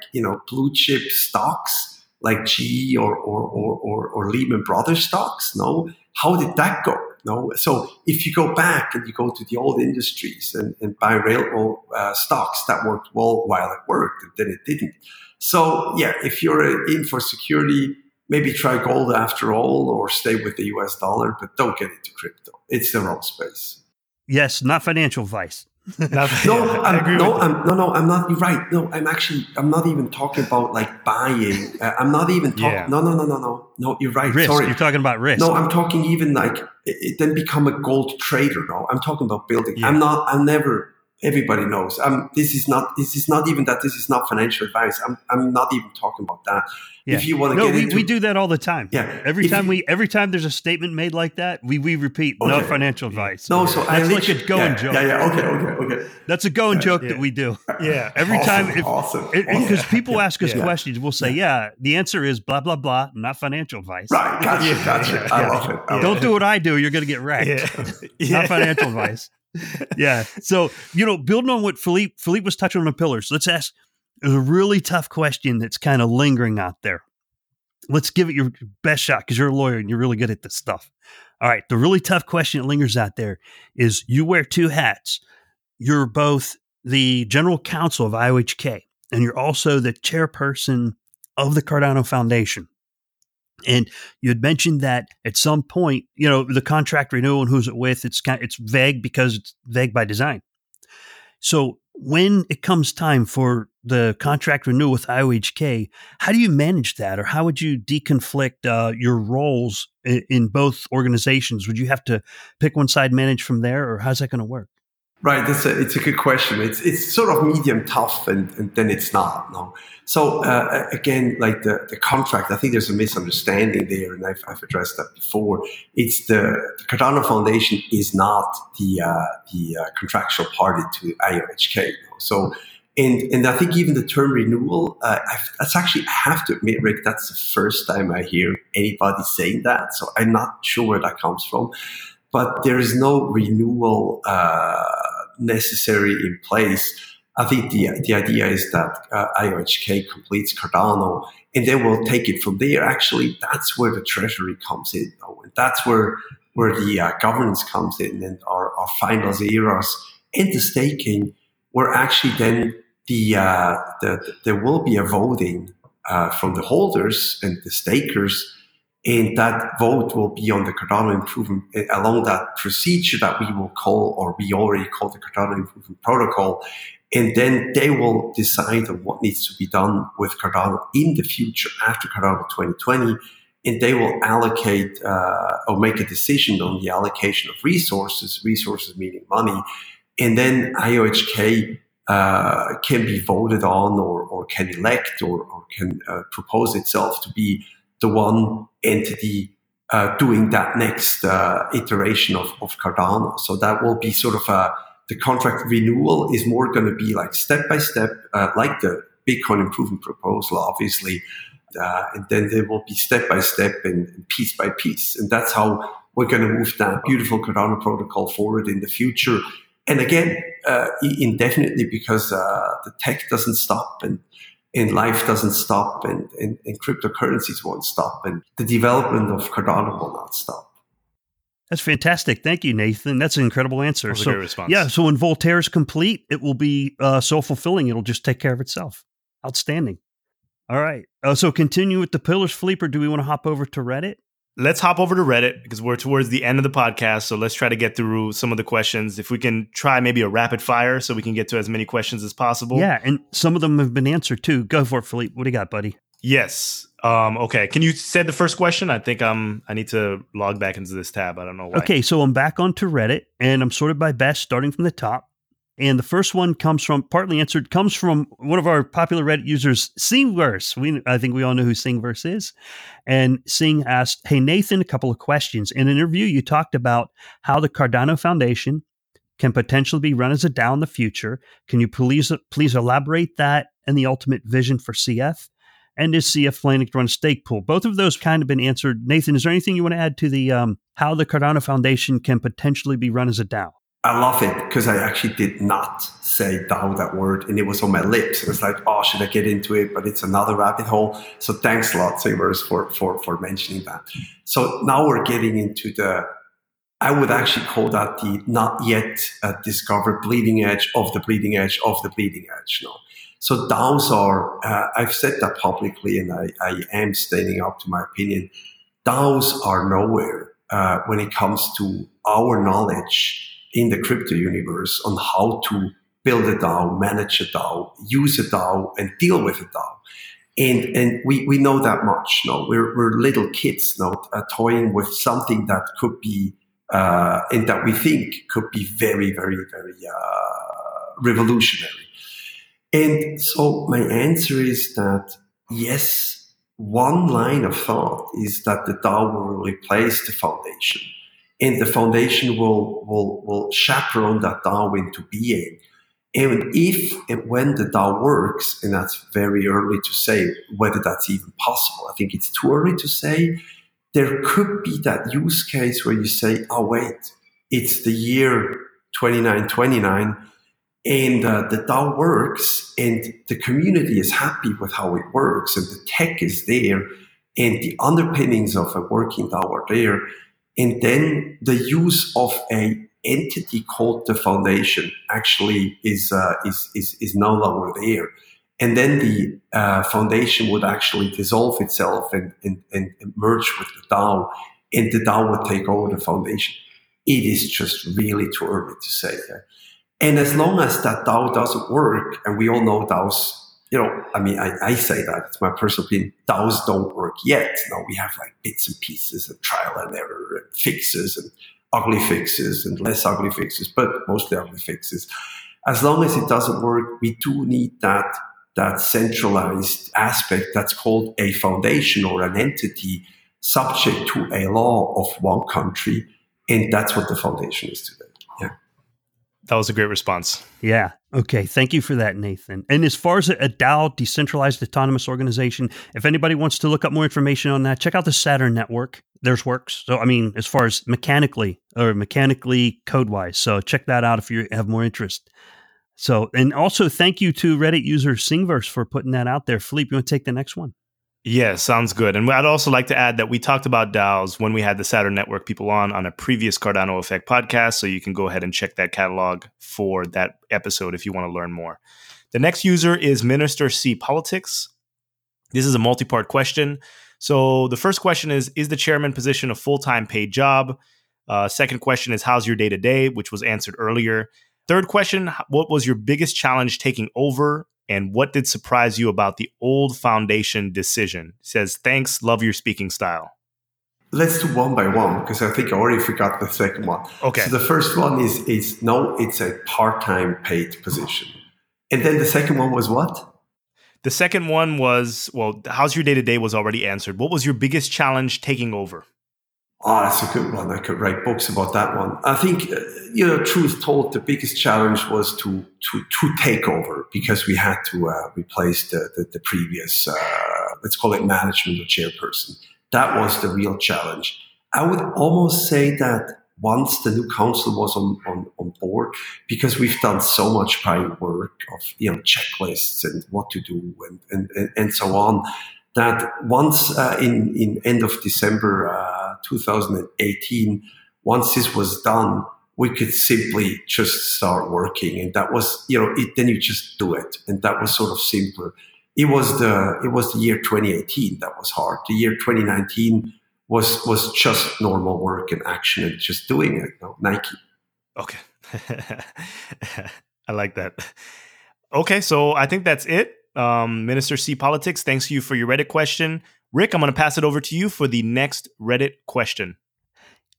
blue chip stocks? Like GE or Lehman Brothers stocks, no? How did that go? No. So if you go back and you go to the old industries and buy railroad stocks, that worked well while it worked, and then it didn't. So yeah, if you're in for security, maybe try gold after all, or stay with the US dollar, but don't get into crypto. It's the wrong space. Yes, not financial advice. I'm not. You're right. No, I'm not even talking about like buying. I'm not even talking. Yeah. No, you're right. Risk. Sorry. You're talking about risk. No, I'm talking even like then become a gold trader. No, I'm talking about building. Yeah. Everybody knows. This is not financial advice. I'm not even talking about that. Yeah. If you want to we do that all the time. Yeah. Every time there's a statement made like that, we repeat, okay. No financial advice. No, so that's like a going joke. Yeah, okay. That's a going joke that we do. Yeah. Every time because people ask us questions, we'll say, the answer is blah blah blah, not financial advice. Right. Gotcha. I love it. Don't do what I do, you're going to get wrecked. Yeah. Not financial advice. Yeah. So, building on what Philippe was touching on the pillars, let's ask a really tough question that's kind of lingering out there. Let's give it your best shot because you're a lawyer and you're really good at this stuff. All right. The really tough question that lingers out there is you wear two hats. You're both the general counsel of IOHK and you're also the chairperson of the Cardano Foundation. And you had mentioned that at some point, the contract renewal and who's it with, it's vague because it's vague by design. So when it comes time for the contract renewal with IOHK, how do you manage that? Or how would you deconflict your roles in both organizations? Would you have to pick one side, manage from there, or how's that going to work? Right, it's a good question. It's sort of medium tough, and then it's not. No, so again, like the contract, I think there's a misunderstanding there, and I've addressed that before. It's the Cardano Foundation is not the contractual party to IOHK. No? So, and I think even the term renewal, I have to admit, Rick, that's the first time I hear anybody saying that. So I'm not sure where that comes from, but there is no renewal necessary in place. I think the idea is that IOHK completes Cardano and then we'll take it from there. Actually, that's where the treasury comes in, though, and that's where the governance comes in, and our finals eras and the staking, where actually then there will be a voting from the holders and the stakers. And that vote will be on the Cardano Improvement along that procedure that we already call the Cardano Improvement Protocol. And then they will decide on what needs to be done with Cardano in the future after Cardano 2020. And they will allocate, or make a decision on the allocation of resources meaning money. And then IOHK, can be voted on or can elect or can propose itself to be the one entity doing that next iteration of Cardano. So that will be sort of the contract renewal is more going to be like step by step, like the Bitcoin improvement proposal, obviously. And then there will be step by step and piece by piece. And that's how we're going to move that beautiful Cardano protocol forward in the future. And again, indefinitely, because the tech doesn't stop. And and life doesn't stop, and cryptocurrencies won't stop, and the development of Cardano will not stop. That's fantastic. Thank you, Nathan. That's an incredible answer. That was a great response. Yeah, so when Voltaire's complete, it will be so fulfilling. It'll just take care of itself. Outstanding. All right. So continue with the pillars, Philippe, or do we want to hop over to Reddit? Let's hop over to Reddit because we're towards the end of the podcast. So let's try to get through some of the questions. If we can try maybe a rapid fire so we can get to as many questions as possible. Yeah. And some of them have been answered too. Go for it, Philippe. What do you got, buddy? Yes. Okay. Can you say the first question? I think I need to log back into this tab. I don't know why. Okay. So I'm back onto Reddit and I'm sorted by best starting from the top. And the first one comes from, partly answered, comes from one of our popular Reddit users, Singverse. I think we all know who Singverse is. And Sing asked, hey, Nathan, a couple of questions. In an interview, you talked about how the Cardano Foundation can potentially be run as a DAO in the future. Can you please elaborate that and the ultimate vision for CF? And is CF planning to run a stake pool? Both of those kind of been answered. Nathan, is there anything you want to add to the how the Cardano Foundation can potentially be run as a DAO? I love it because I actually did not say DAO that word and it was on my lips. It was like, oh, should I get into it? But it's another rabbit hole. So thanks a lot, Savers, for mentioning that. So now we're getting into the, I would actually call that the not yet discovered bleeding edge of the bleeding edge of the bleeding edge. No. So DAOs are, I've said that publicly and I am standing up to my opinion. DAOs are nowhere when it comes to our knowledge in the crypto universe on how to build a DAO, manage a DAO, use a DAO, and deal with a DAO. And we know that much. No, we're little kids, toying with something that could be, and that we think could be very, very, very revolutionary. And so my answer is that, yes, one line of thought is that the DAO will replace the foundation. And the foundation will chaperone that DAO into being. And if and when the DAO works, and that's very early to say whether that's even possible, I think it's too early to say, there could be that use case where you say, oh, wait, it's the year 2929, and the DAO works, and the community is happy with how it works, and the tech is there, and the underpinnings of a working DAO are there. And then the use of an entity called the foundation actually is no longer there. And then the foundation would actually dissolve itself and merge with the DAO, and the DAO would take over the foundation. It is just really too early to say that. And as long as that DAO doesn't work, and we all know DAOs, I say that, it's my personal opinion, DAOs don't work yet. No, we have like bits and pieces and trial and error and fixes and ugly fixes and less ugly fixes, but mostly ugly fixes. As long as it doesn't work, we do need that centralized aspect that's called a foundation or an entity subject to a law of one country. And that's what the foundation is today. Yeah. That was a great response. Yeah. Okay. Thank you for that, Nathan. And as far as a DAO, decentralized autonomous organization, if anybody wants to look up more information on that, check out the Saturn network. There's works. So, I mean, as far as mechanically code-wise. So check that out if you have more interest. So, and also thank you to Reddit user Singverse for putting that out there. Philippe, you want to take the next one? Yeah, sounds good. And I'd also like to add that we talked about DAOs when we had the Saturn Network people on a previous Cardano Effect podcast. So you can go ahead and check that catalog for that episode if you want to learn more. The next user is Minister C Politics. This is a multi-part question. So the first question is the chairman position a full-time paid job? Second question is, how's your day-to-day, which was answered earlier. Third question, what was your biggest challenge taking over? And what did surprise you about the old foundation decision? It says, thanks, love your speaking style. Let's do one by one, because I think I already forgot the second one. Okay. So the first one is no, it's a part-time paid position. And then the second one was what? The second one was, how's your day-to-day was already answered. What was your biggest challenge taking over? Oh, that's a good one. I could write books about that one. I think, truth told, the biggest challenge was to take over because we had to replace the previous, let's call it management or chairperson. That was the real challenge. I would almost say that once the new council was on board, because we've done so much prior work of checklists and what to do and so on, that once in end of December 2018, once this was done, we could simply just start working. And that was, then you just do it. And that was sort of simpler. It was the year 2018 that was hard. The year 2019 was just normal work and action and just doing it. Nike. Okay. I like that. Okay, so I think that's it. Minister C Politics, thanks you for your Reddit question. Rick, I'm going to pass it over to you for the next Reddit question.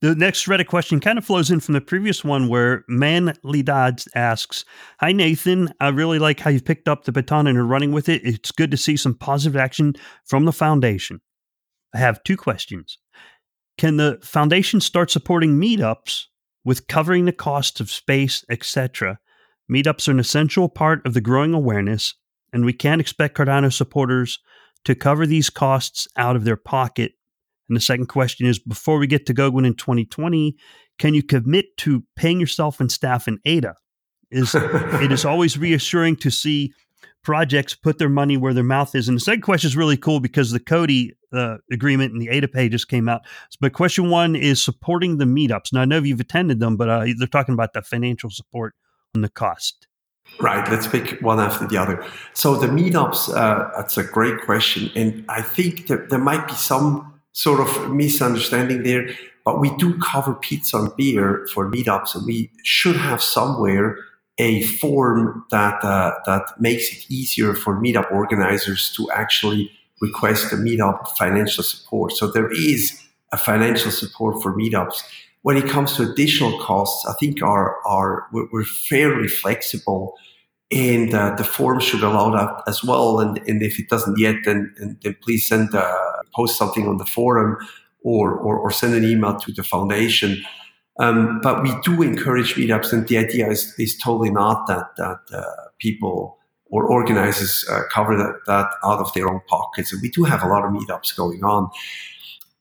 The next Reddit question kind of flows in from the previous one, where Manly Dadds asks, "Hi, Nathan. I really like how you've picked up the baton and are running with it. It's good to see some positive action from the foundation. I have two questions. Can the foundation start supporting meetups with covering the cost of space, etc.? Meetups are an essential part of the growing awareness, and we can't expect Cardano supporters to cover these costs out of their pocket. And the second question is, before we get to Goguen in 2020, can you commit to paying yourself and staff in ADA? It is always reassuring to see projects put their money where their mouth is. And the second question is really cool because the Cody agreement and the ADA pay just came out. But question one is supporting the meetups. Now, I know you've attended them, but they're talking about the financial support and the cost. Right. Let's pick one after the other. So the meetups, that's a great question. And I think that there might be some sort of misunderstanding there, but we do cover pizza and beer for meetups, and we should have somewhere a form that makes it easier for meetup organizers to actually request a meetup financial support. So there is a financial support for meetups. When it comes to additional costs, I think we're fairly flexible, and the form should allow that as well. And if it doesn't yet, then please post something on the forum or send an email to the foundation. But we do encourage meetups, and the idea is totally not that people or organizers cover that out of their own pockets. And we do have a lot of meetups going on.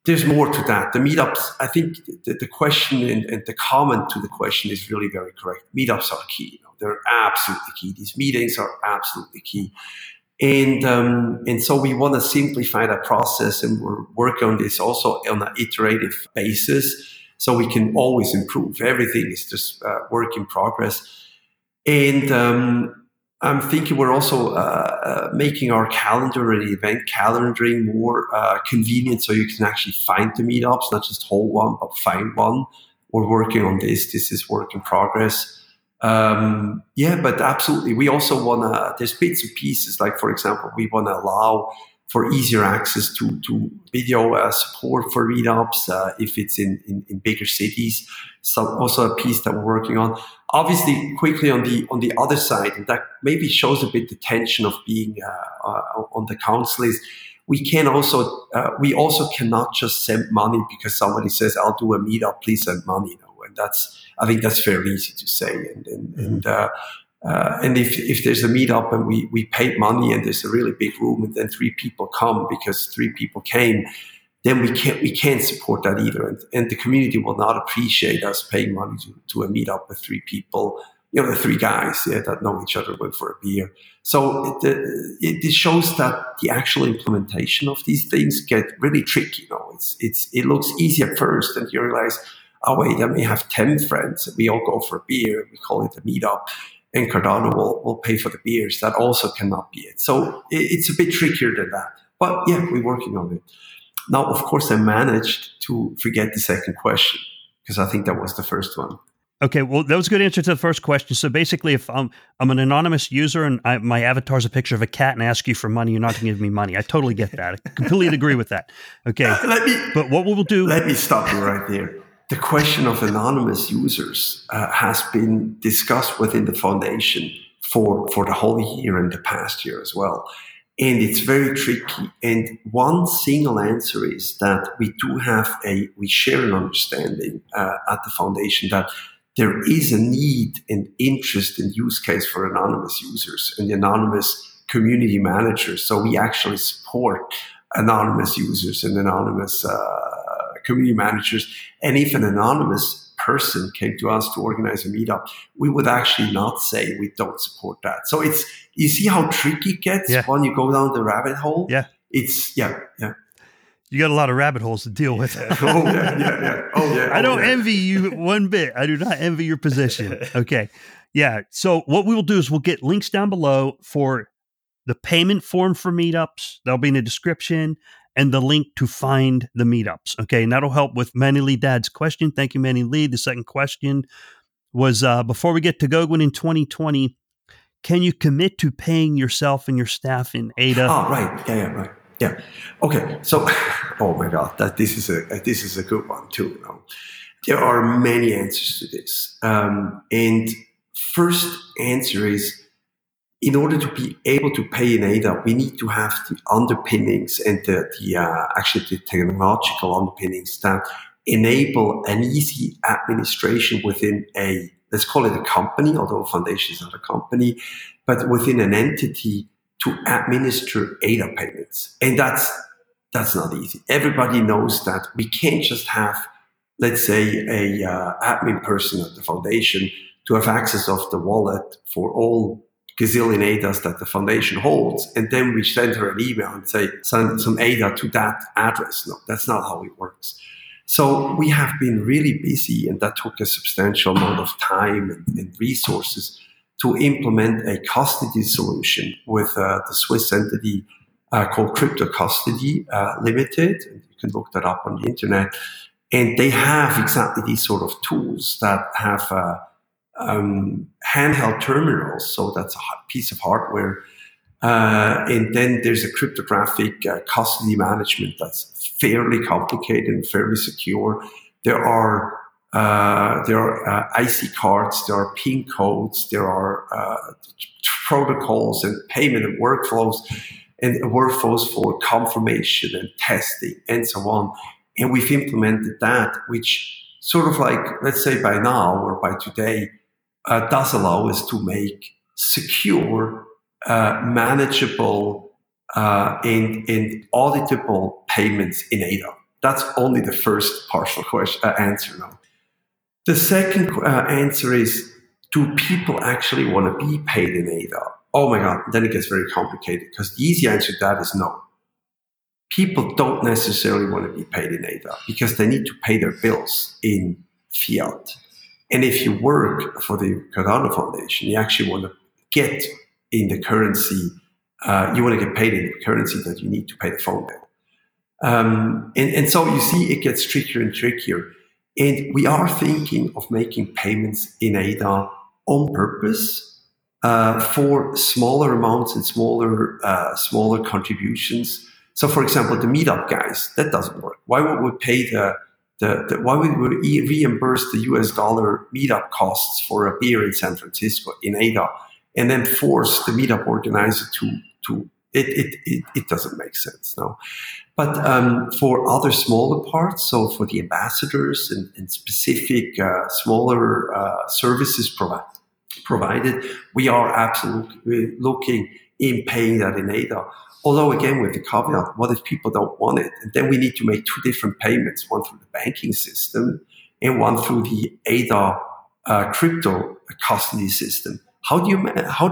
There's more to that. The meetups, I think the question and the comment to the question is really very correct. Meetups are key. They're absolutely key. These meetings are absolutely key. And so we want to simplify that process, and we're working on this also on an iterative basis, so we can always improve. Everything is just work in progress. And I'm thinking we're also making our calendar and event calendaring more convenient, so you can actually find the meetups, not just hold one, but find one. We're working on this. This is work in progress. But absolutely. We also want to, there's bits and pieces, like, for example, we want to allow for easier access to video support for meetups if it's in bigger cities. So also a piece that we're working on. Obviously, quickly on the other side, and that maybe shows a bit the tension of being on the council, is we also cannot just send money because somebody says, "I'll do a meetup, please send money." And I think that's fairly easy to say. And if there's a meetup and we paid money and there's a really big room and then three people came, then we can't support that either. And the community will not appreciate us paying money to a meetup with three people, three guys that know each other, went for a beer. So it shows that the actual implementation of these things get really tricky. It looks easy at first, and you realize, oh wait, I may have 10 friends. We all go for a beer. We call it a meetup, and Cardano will pay for the beers. That also cannot be it. So it's a bit trickier than that. But yeah, we're working on it. Now, of course, I managed to forget the second question because I think that was the first one. Okay, well, that was a good answer to the first question. So basically, if I'm an anonymous user and my avatar is a picture of a cat and I ask you for money, you're not going to give me money. I totally get that. I completely agree with that. Okay, but what we'll do... Let me stop you right there. The question of anonymous users has been discussed within the foundation for the whole year and the past year as well. And it's very tricky. And one single answer is that we share an understanding at the foundation that there is a need and interest and use case for anonymous users and the anonymous community managers. So we actually support anonymous users and anonymous community managers, and if an anonymous person came to us to organize a meetup, we would actually not say we don't support that. So it's, you see how tricky it gets when you go down the rabbit hole? Yeah. It's, you got a lot of rabbit holes to deal with. I don't envy you one bit. I do not envy your position. Okay. Yeah. So what we will do is we'll get links down below for the payment form for meetups. That'll be in the description, and the link to find the meetups. Okay. And that'll help with Manly Dad's question. Thank you, Manly. The second question was, before we get to Goguen in 2020, can you commit to paying yourself and your staff in ADA? Oh, right. Yeah. Yeah. Okay. So, oh my God, this is a good one too. You know, there are many answers to this. And first answer is, in order to be able to pay in ADA, we need to have the underpinnings and the technological underpinnings that enable an easy administration within a, let's call it a company, although a foundation is not a company, but within an entity, to administer ADA payments. And that's not easy. Everybody knows that we can't just have, let's say, a admin person at the foundation to have access of the wallet for all gazillion ADAs that the foundation holds, and then we send her an email and say, send some ADA to that address. No, that's not how it works. So we have been really busy, and that took a substantial amount of time and resources to implement a custody solution with the Swiss entity called Crypto Custody Limited. You can look that up on the internet. And they have exactly these sort of tools that have handheld terminals. So that's a piece of hardware. And then there's a cryptographic custody management that's fairly complicated and fairly secure. There are IC cards, there are PIN codes, there are protocols and payment and workflows for confirmation and testing and so on. And we've implemented that, which sort of like, let's say by now or by today, does allow us to make secure, manageable, and auditable payments in ADA. That's only the first partial question, answer now. The second answer is, do people actually want to be paid in ADA? Oh my God, then it gets very complicated, because the easy answer to that is no. People don't necessarily want to be paid in ADA because they need to pay their bills in fiat. And if you work for the Cardano Foundation, you actually want to get in the currency, you want to get paid in the currency that you need to pay the phone bill. And so you see it gets trickier and trickier. And we are thinking of making payments in ADA on purpose for smaller amounts and smaller contributions. So, for example, the meetup guys, that doesn't work. Why would we pay why would we reimburse the US dollar meetup costs for a beer in San Francisco in ADA and then force the meetup organizer to it doesn't make sense, no. But for other smaller parts, so for the ambassadors and specific smaller services provided, we are absolutely looking in paying that in ADA. Although, again, with the caveat, what if people don't want it? And then we need to make two different payments, one through the banking system and one through the ADA crypto custody system. How do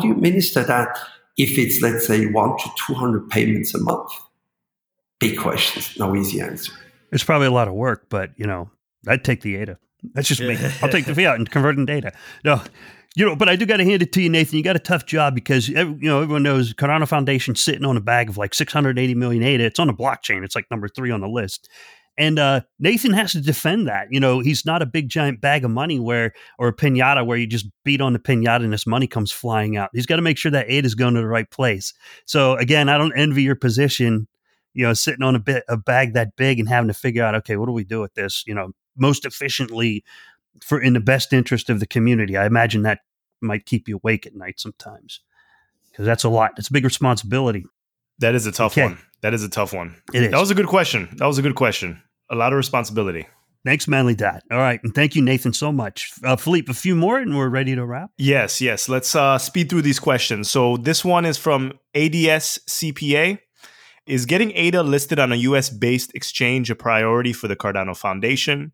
you minister that if it's, let's say, 1 to 200 payments a month? Big questions, no easy answer. It's probably a lot of work, but I'd take the ADA. That's just me. I'll take the fiat and convert in data. No, but I do got to hand it to you, Nathan. You got a tough job because everyone knows Cardano Foundation sitting on a bag of like 680 million ADA. It's on a blockchain. It's like number 3 on the list. And Nathan has to defend that. He's not a big giant bag of money or a pinata where you just beat on the pinata and this money comes flying out. He's got to make sure that ADA is going to the right place. So again, I don't envy your position, sitting on a bag that big and having to figure out, okay, what do we do with this? Most efficiently for in the best interest of the community. I imagine that might keep you awake at night sometimes because that's a lot. It's a big responsibility. That is a tough one. It is. That was a good question. A lot of responsibility. Thanks, Manly Dad. All right. And thank you, Nathan, so much. Philippe, a few more and we're ready to wrap. Yes. Let's speed through these questions. So this one is from ADS CPA. Is getting ADA listed on a US-based exchange a priority for the Cardano Foundation?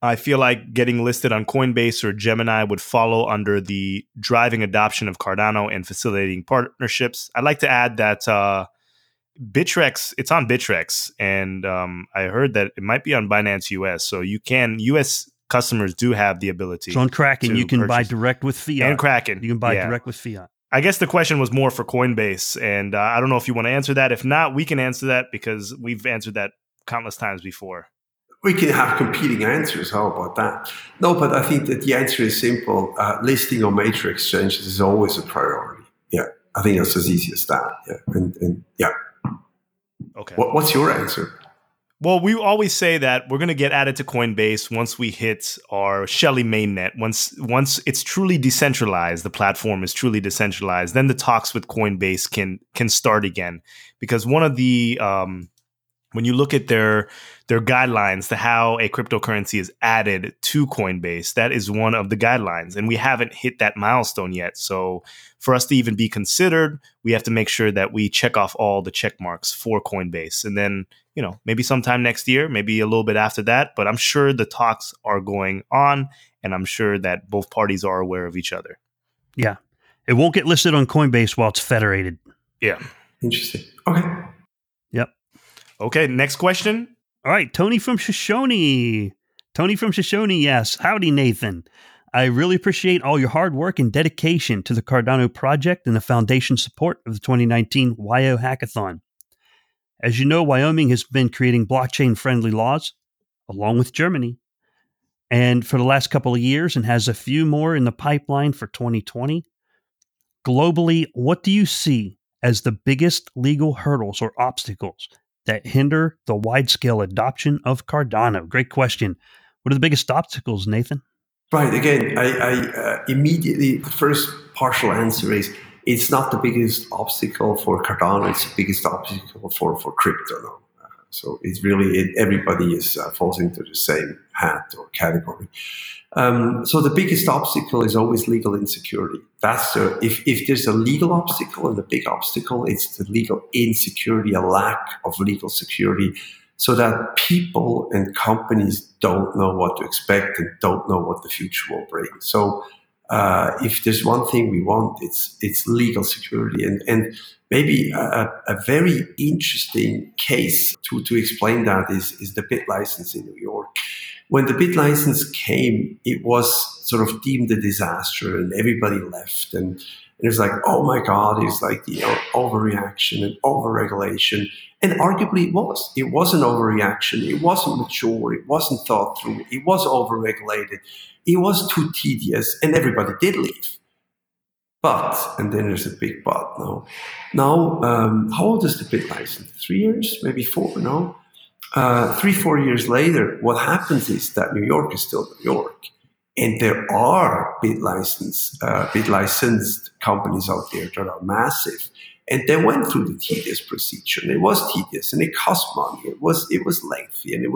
I feel like getting listed on Coinbase or Gemini would follow under the driving adoption of Cardano and facilitating partnerships. I'd like to add that Bittrex, it's on Bittrex, and I heard that it might be on Binance US. So you can, US customers do have the ability. It's on Kraken. You can buy direct with fiat. And Kraken. You can buy direct with fiat. I guess the question was more for Coinbase, and I don't know if you want to answer that. If not, we can answer that because we've answered that countless times before. We can have competing answers. How about that? No, but I think that the answer is simple. Listing on major exchanges is always a priority. Yeah, I think that's as easy as that. Yeah, and yeah. Okay. What's your answer? Well, we always say that we're going to get added to Coinbase once we hit our Shelley mainnet. Once it's truly decentralized, the platform is truly decentralized, then the talks with Coinbase can start again. Because one of the when you look at their guidelines to how a cryptocurrency is added to Coinbase, that is one of the guidelines. And we haven't hit that milestone yet. So for us to even be considered, we have to make sure that we check off all the check marks for Coinbase. And then, you know, maybe sometime next year, maybe a little bit after that. But I'm sure the talks are going on, and I'm sure that both parties are aware of each other. Yeah. It won't get listed on Coinbase while it's federated. Yeah. Interesting. Okay. Yep. Okay, next question. All right, Tony from Shoshone. Tony from Shoshone, yes. Howdy, Nathan. I really appreciate all your hard work and dedication to the Cardano project and the foundation support of the 2019 WIO Hackathon. As you know, Wyoming has been creating blockchain-friendly laws, along with Germany, and for the last couple of years, and has a few more in the pipeline for 2020. Globally, what do you see as the biggest legal hurdles or obstacles that hinder the wide-scale adoption of Cardano? Great question. What are the biggest obstacles, Nathan? Right. Again, I immediately, the first partial answer is it's not the biggest obstacle for Cardano. It's the biggest obstacle for crypto. No? So it's really, everybody is falls into the same hat or category. So the biggest obstacle is always legal insecurity. That's if there's a legal obstacle and a big obstacle, it's the legal insecurity, a lack of legal security, so that people and companies don't know what to expect and don't know what the future will bring. So if there's one thing we want, it's legal security. And maybe a very interesting case to explain that is the BitLicense in New York. When the BitLicense came, it was sort of deemed a disaster and everybody left. And it was like, oh my God, it was like the overreaction and overregulation. And arguably it was. It was an overreaction. It wasn't mature. It wasn't thought through. It was overregulated. It was too tedious and everybody did leave. But, and then there's a big but now. Now, how old is the BitLicense? 3 years? Maybe four? No? 3-4 years later, what happens is that New York is still New York, and there are bit licensed companies out there that are massive, and they went through the tedious procedure, and it was tedious, and it cost money, it was lengthy, and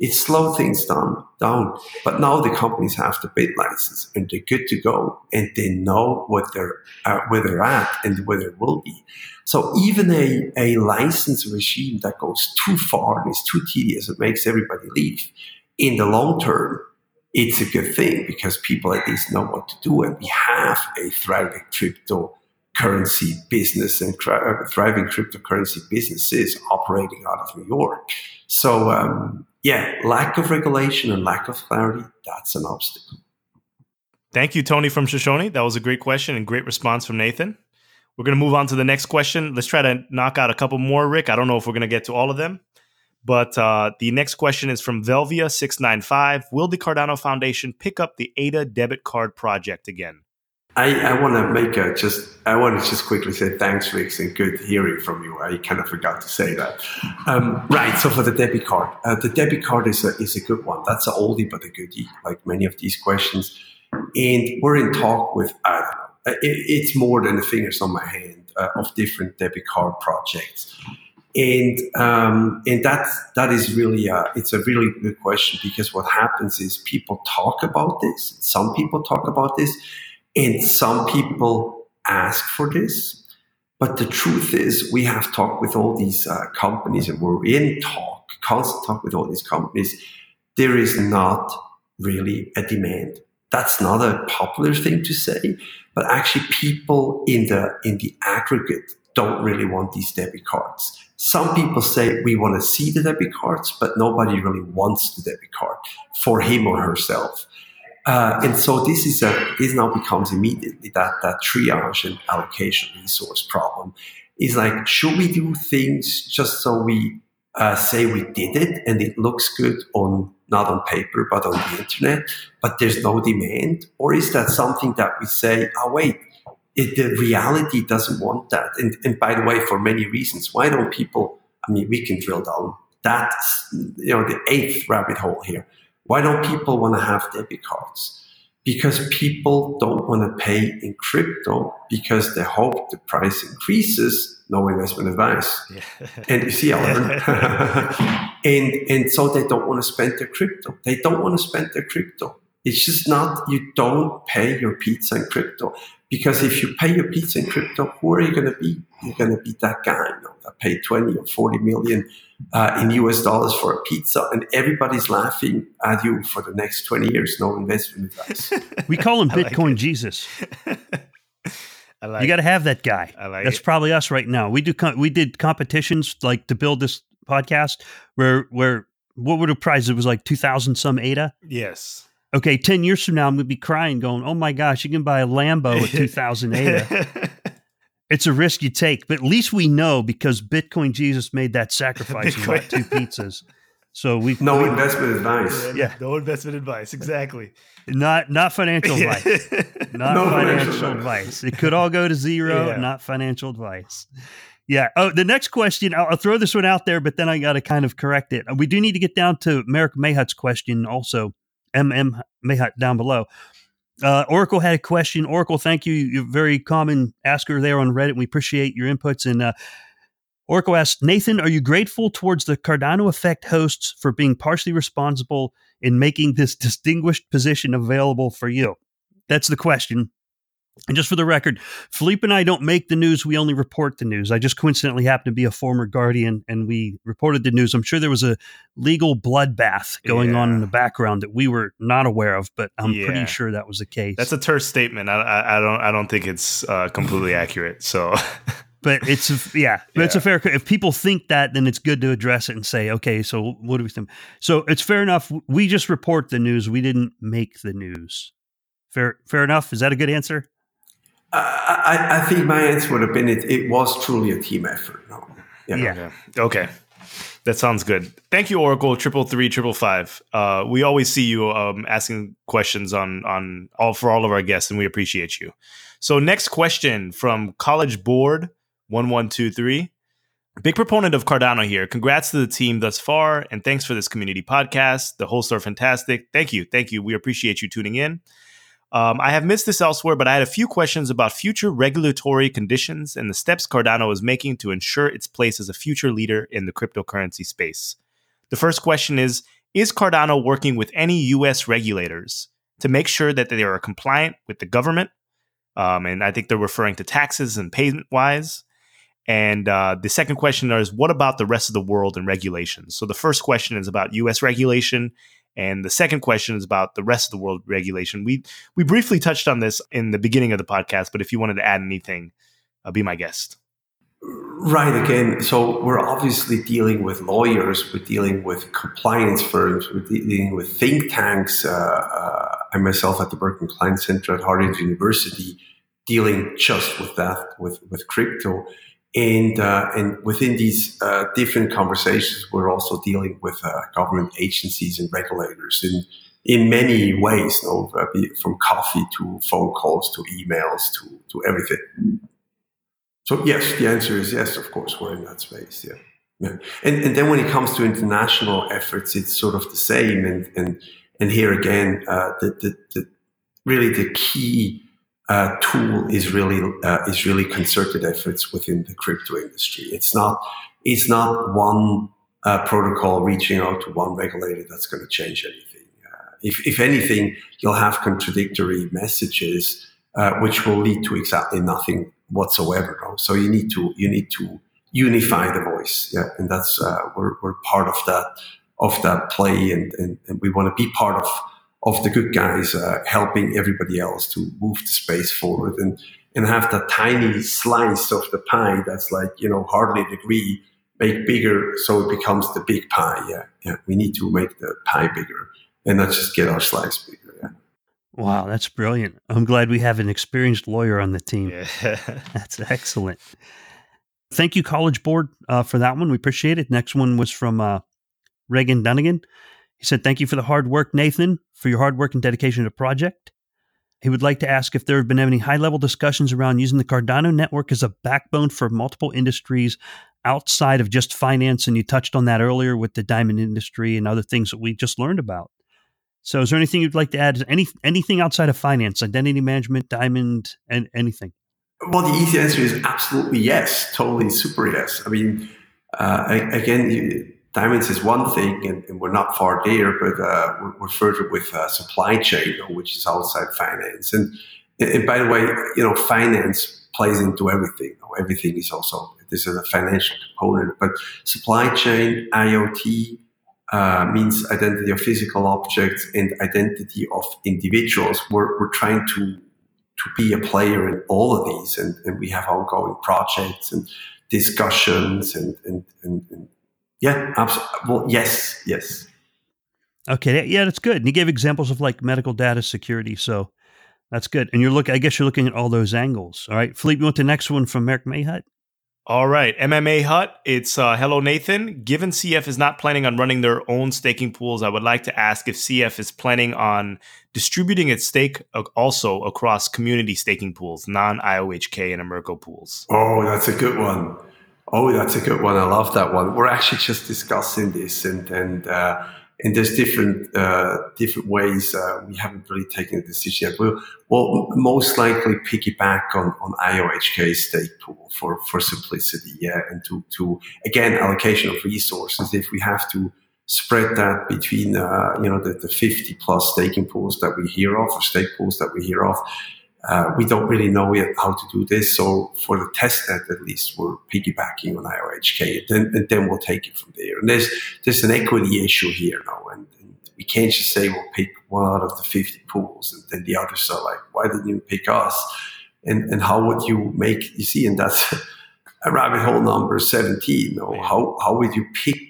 it slowed things down. But now the companies have the bit license, and they're good to go, and they know what where they're at and where they will be. So even a license regime that goes too far and is too tedious, it makes everybody leave. In the long term, it's a good thing because people at least know what to do, and we have a thriving cryptocurrency business and thriving cryptocurrency businesses operating out of New York. So, yeah, lack of regulation and lack of clarity, that's an obstacle. Thank you, Tony from Shoshone. That was a great question and great response from Nathan. We're going to move on to the next question. Let's try to knock out a couple more, Rick. I don't know if we're going to get to all of them. But the next question is from Velvia695. Will the Cardano Foundation pick up the ADA debit card project again? I want to just quickly say thanks, Rick, and good hearing from you. I kind of forgot to say that. Right. So for the debit card is a good one. That's an oldie but a goodie, like many of these questions. And we're in talk with, I don't know, it's more than the fingers on my hand of different debit card projects. And that is really it's a really good question, because what happens is people talk about this. Some people talk about this. And some people ask for this, But the truth is, we have talked with all these companies, and we're in constant talk with all these companies. There is not really a demand. That's not a popular thing to say, but actually people in the aggregate don't really want these debit cards. Some people say we want to see the debit cards, but nobody really wants the debit card for him or herself. And so this now becomes immediately that triage and allocation resource problem. It's like, should we do things just so we say we did it and it looks good not on paper, but on the internet, but there's no demand? Or is that something that we say, oh, wait, the reality doesn't want that? And by the way, for many reasons, why don't people, I mean, we can drill down. That's, the eighth rabbit hole here. Why don't people want to have debit cards? Because people don't want to pay in crypto because they hope the price increases. No investment advice. Yeah. And you see, and so they don't want to spend their crypto. It's just not, you don't pay your pizza in crypto. Because if you pay your pizza in crypto, who are you going to be? You're going to be that guy that paid 20 or 40 million in US dollars for a pizza, and everybody's laughing at you for the next 20 years. No investment advice. We call him Bitcoin Jesus. You got to have that guy. That's probably us right now. We did competitions like to build this podcast where what were the prizes? It was like 2,000 some ADA. Yes. Okay, 10 years from now, I'm going to be crying going, oh my gosh, you can buy a Lambo at 2,000 ADA. It's a risk you take, but at least we know because Bitcoin Jesus made that sacrifice and bought 2 pizzas. So no investment advice. Yeah. No investment advice, exactly. Not financial advice. Not financial advice. It could all go to zero, Not financial advice. Yeah. Oh, the next question, I'll throw this one out there, but then I got to kind of correct it. We do need to get down to Merrick Mayhut's question also. MM Mayhut down below. Oracle had a question. Oracle, thank you. You're a very common asker there on Reddit. We appreciate your inputs. And Oracle asked, Nathan, are you grateful towards the Cardano Effect hosts for being partially responsible in making this distinguished position available for you? That's the question. And just for the record, Philippe and I don't make the news. We only report the news. I just coincidentally happen to be a former Guardian, and we reported the news. I'm sure there was a legal bloodbath going on in the background that we were not aware of, but I'm pretty sure that was the case. That's a terse statement. I don't think it's completely accurate. So, but it's a fair. If people think that, then it's good to address it and say, okay, so what do we think? So it's fair enough. We just report the news. We didn't make the news. Fair enough. Is that a good answer? I think my answer would have been it was truly a team effort. No. Okay. That sounds good. Thank you, Oracle 33355. We always see you asking questions for all of our guests, and we appreciate you. So next question from College Board 1123. Big proponent of Cardano here. Congrats to the team thus far, and thanks for this community podcast. The hosts are fantastic. Thank you. We appreciate you tuning in. I have missed this elsewhere, but I had a few questions about future regulatory conditions and the steps Cardano is making to ensure its place as a future leader in the cryptocurrency space. The first question is Cardano working with any U.S. regulators to make sure that they are compliant with the government? And I think they're referring to taxes and payment-wise. And the second question is, what about the rest of the world and regulations? So the first question is about U.S. regulation. And the second question is about the rest of the world regulation. We briefly touched on this in the beginning of the podcast, but if you wanted to add anything, be my guest. Right. Again, so we're obviously dealing with lawyers. We're dealing with compliance firms. We're dealing with think tanks. I myself at the Berkman Klein Center at Harvard University, dealing just with that, with crypto. And within these different conversations, we're also dealing with government agencies and regulators in many ways, from coffee to phone calls to emails to everything. So yes, the answer is yes. Of course, we're in that space. Yeah. And then when it comes to international efforts, it's sort of the same. And here again, the key. Tool is really concerted efforts within the crypto industry. It's not one protocol reaching out to one regulator that's going to change anything. If anything, you'll have contradictory messages, which will lead to exactly nothing whatsoever. No? So you need to unify the voice. Yeah. And that's, we're part of that play. And we want to be part of the good guys, helping everybody else to move the space forward and have that tiny slice of the pie that's like, hardly a degree, make bigger so it becomes the big pie. Yeah. Yeah. We need to make the pie bigger and not just get our slice bigger. Yeah. Wow. That's brilliant. I'm glad we have an experienced lawyer on the team. Yeah. That's excellent. Thank you, College Board, for that one. We appreciate it. Next one was from Reagan Dunnigan. He said, thank you for the hard work, Nathan, for your hard work and dedication to the project. He would like to ask if there have been any high-level discussions around using the Cardano network as a backbone for multiple industries outside of just finance, and you touched on that earlier with the diamond industry and other things that we just learned about. So is there anything you'd like to add? Anything outside of finance, identity management, diamond, and anything? Well, the easy answer is absolutely yes, totally super yes. I mean, diamonds is one thing, and we're not far there, but we're further with supply chain, which is outside finance. And by the way, finance plays into everything. Everything is also, this is a financial component, but supply chain, IoT, means identity of physical objects and identity of individuals. We're trying to be a player in all of these, and we have ongoing projects and discussions and yeah, absolutely. Well, yes. Okay, yeah, that's good. And you gave examples of like medical data security, so that's good. And I guess you're looking at all those angles. All right, Philippe, you want the next one from Merrick Mayhut? All right, MMA Hut, it's hello, Nathan. Given CF is not planning on running their own staking pools, I would like to ask if CF is planning on distributing its stake also across community staking pools, non-IOHK and EMURGO pools. Oh, that's a good one. I love that one. We're actually just discussing this, and there's different ways. We haven't really taken a decision yet. We'll most likely piggyback on IOHK's stake pool for simplicity, yeah, and to again allocation of resources. If we have to spread that between the 50 plus staking pools that we hear of or stake pools that we hear of. We don't really know yet how to do this. So for the test net, at least, we're piggybacking on IOHK. And then we'll take it from there. And there's an equity issue here now. And we can't just say we'll pick one out of the 50 pools. And then the others are like, why didn't you pick us? And how would you make, and that's a rabbit hole number 17. No? How would you pick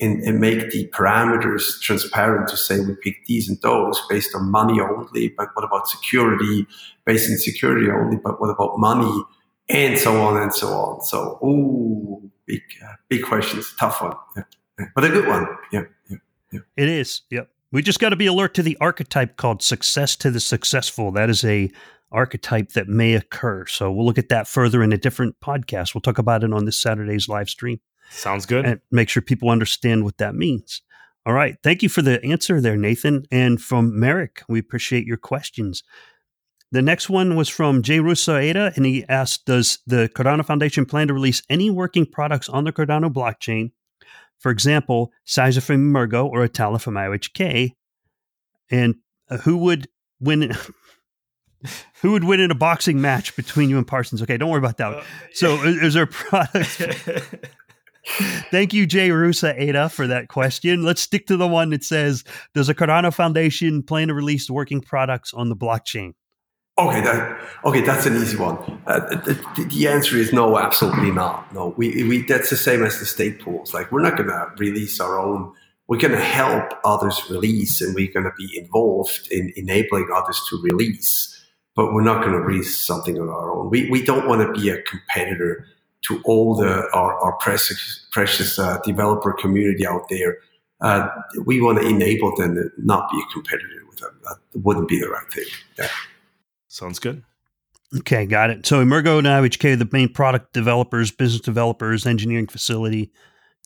and make the parameters transparent to say we pick these and those based on money only, but what about security, based on security only, but what about money, and so on and so on. So, big questions, tough one, yeah. But a good one. Yeah. It is, yep. We just got to be alert to the archetype called success to the successful. That is a archetype that may occur. So we'll look at that further in a different podcast. We'll talk about it on this Saturday's live stream. Sounds good. And make sure people understand what that means. All right. Thank you for the answer there, Nathan. And from Merrick, we appreciate your questions. The next one was from Jay Rusaeda, and he asked, does the Cardano Foundation plan to release any working products on the Cardano blockchain? For example, Sizer from EMURGO or Atala from IOHK? And who would win in a boxing match between you and Parsons? Okay, don't worry about that one. So is there a product? Thank you, Jay Rusaeda, for that question. Let's stick to the one that says, does the Cardano Foundation plan to release working products on the blockchain? Okay, that's an easy one. The answer is no, absolutely not. No, we that's the same as the state pools. Like, we're not going to release our own. We're going to help others release, and we're going to be involved in enabling others to release. But we're not going to release something on our own. We don't want to be a competitor to all our precious developer community out there. We want to enable them and not be a competitor with them. That wouldn't be the right thing. Yeah. Sounds good. Okay, got it. So EMURGO and IOHK are the main product developers, business developers, engineering facility.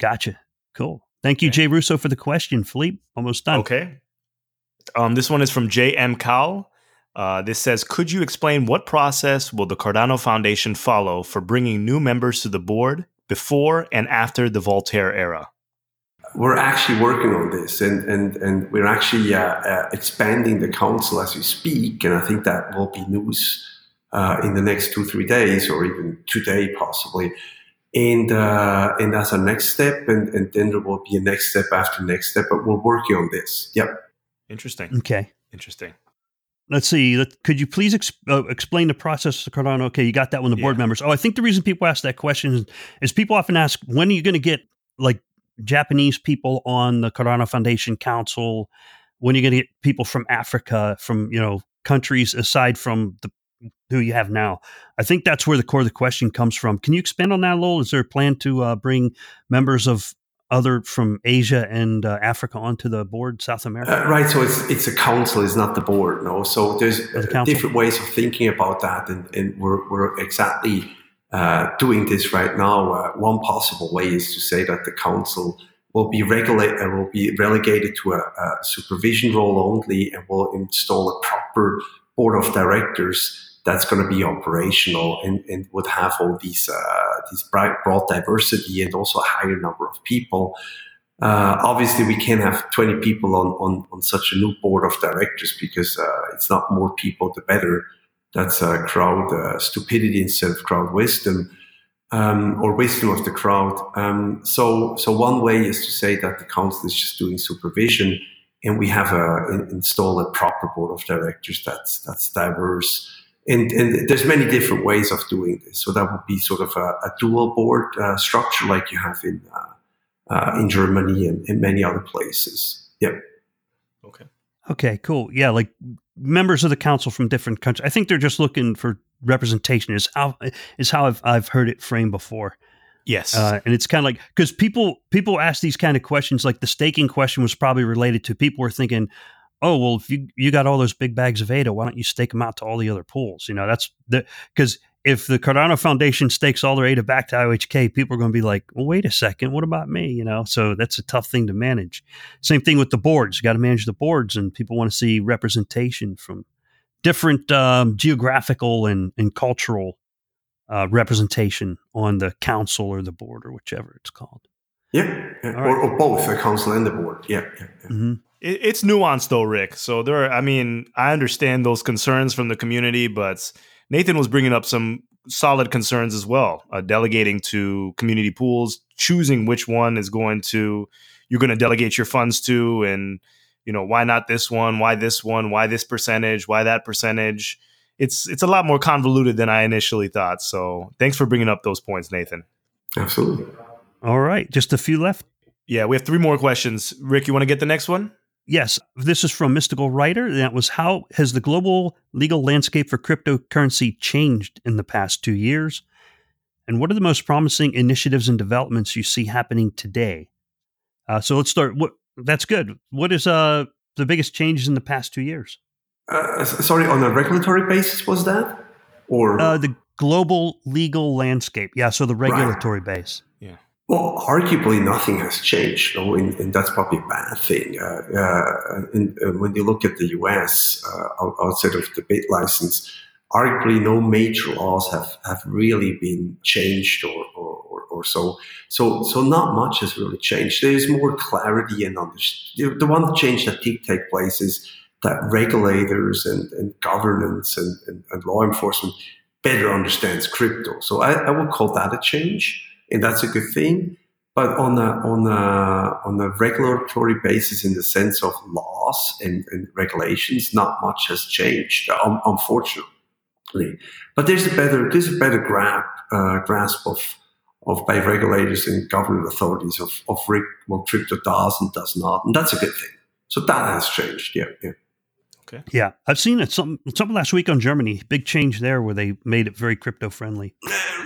Gotcha. Cool. Thank you, Jay Russo, for the question. Philippe, almost done. Okay. This one is from J.M. Cowell. This says, could you explain what process will the Cardano Foundation follow for bringing new members to the board before and after the Voltaire era? We're actually working on this, and we're actually expanding the council as we speak, and I think that will be news in the next 2-3 days or even today possibly. And that's our next step. And then there will be a next step after next step, but we're working on this. Yep. Interesting. Okay. Interesting. Let's see. Could you please explain the process of Cardano? Okay, you got that one, the board members. Oh, I think the reason people ask that question is people often ask, when are you going to get like Japanese people on the Cardano Foundation Council? When are you going to get people from Africa, from, you know, countries aside from who you have now? I think that's where the core of the question comes from. Can you expand on that a little? Is there a plan to bring members of other from Asia and Africa onto the board, South America? Right. So it's a council, it's not the board. No. So there's different ways of thinking about that. And we're exactly doing this right now. One possible way is to say that the council will be relegated to a supervision role only, and will install a proper board of directors that's going to be operational and would have all these broad diversity and also a higher number of people. Obviously, we can't have 20 people on such a new board of directors because it's not more people, the better. That's crowd stupidity instead of crowd wisdom, or wisdom of the crowd. So one way is to say that the council is just doing supervision, and we have install a proper board of directors that's diverse. And there's many different ways of doing this. So that would be sort of a dual board structure like you have in Germany and many other places. Yep. Okay. Okay, cool. Yeah, like members of the council from different countries. I think they're just looking for representation is how I've heard it framed before. Yes. And it's kind of like, because people ask these kind of questions, like the staking question was probably related to people were thinking, oh, well, if you got all those big bags of ADA, why don't you stake them out to all the other pools? You know, because if the Cardano Foundation stakes all their ADA back to IOHK, people are going to be like, well, wait a second, what about me? You know, so that's a tough thing to manage. Same thing with the boards. You got to manage the boards, and people want to see representation from different geographical and cultural representation on the council or the board or whichever it's called. Yeah. Right. Or both, the council and the board. Yeah. Mm-hmm. It's nuanced though, Rick. So I understand those concerns from the community, but Nathan was bringing up some solid concerns as well. Delegating to community pools, choosing which one you're going to delegate your funds to, and you know, why not this one, why this percentage, why that percentage. It's a lot more convoluted than I initially thought. So thanks for bringing up those points, Nathan. Absolutely. All right, just a few left. Yeah, we have 3 more questions. Rick, you want to get the next one? Yes, this is from Mystical Writer. That was, how has the global legal landscape for cryptocurrency changed in the past 2 years? And what are the most promising initiatives and developments you see happening today? So let's start. That's good. What is the biggest changes in the past 2 years? Sorry, on a regulatory basis, was that? Or the global legal landscape. Yeah, so the regulatory base. Yeah. Well, arguably nothing has changed, you know, and that's probably a bad thing. When you look at the US, outside of the BitLicense, arguably no major laws have really been changed or so. So not much has really changed. There is more clarity and understanding. The one change that did take place is that regulators and governance and law enforcement better understands crypto. So I would call that a change. And that's a good thing, but on a regulatory basis, in the sense of laws and regulations, not much has changed, unfortunately. But there's a better grasp of by regulators and government authorities of what crypto does and does not, and that's a good thing. So that has changed, yeah. Okay. Yeah, I've seen it. Something last week on Germany, big change there where they made it very crypto friendly.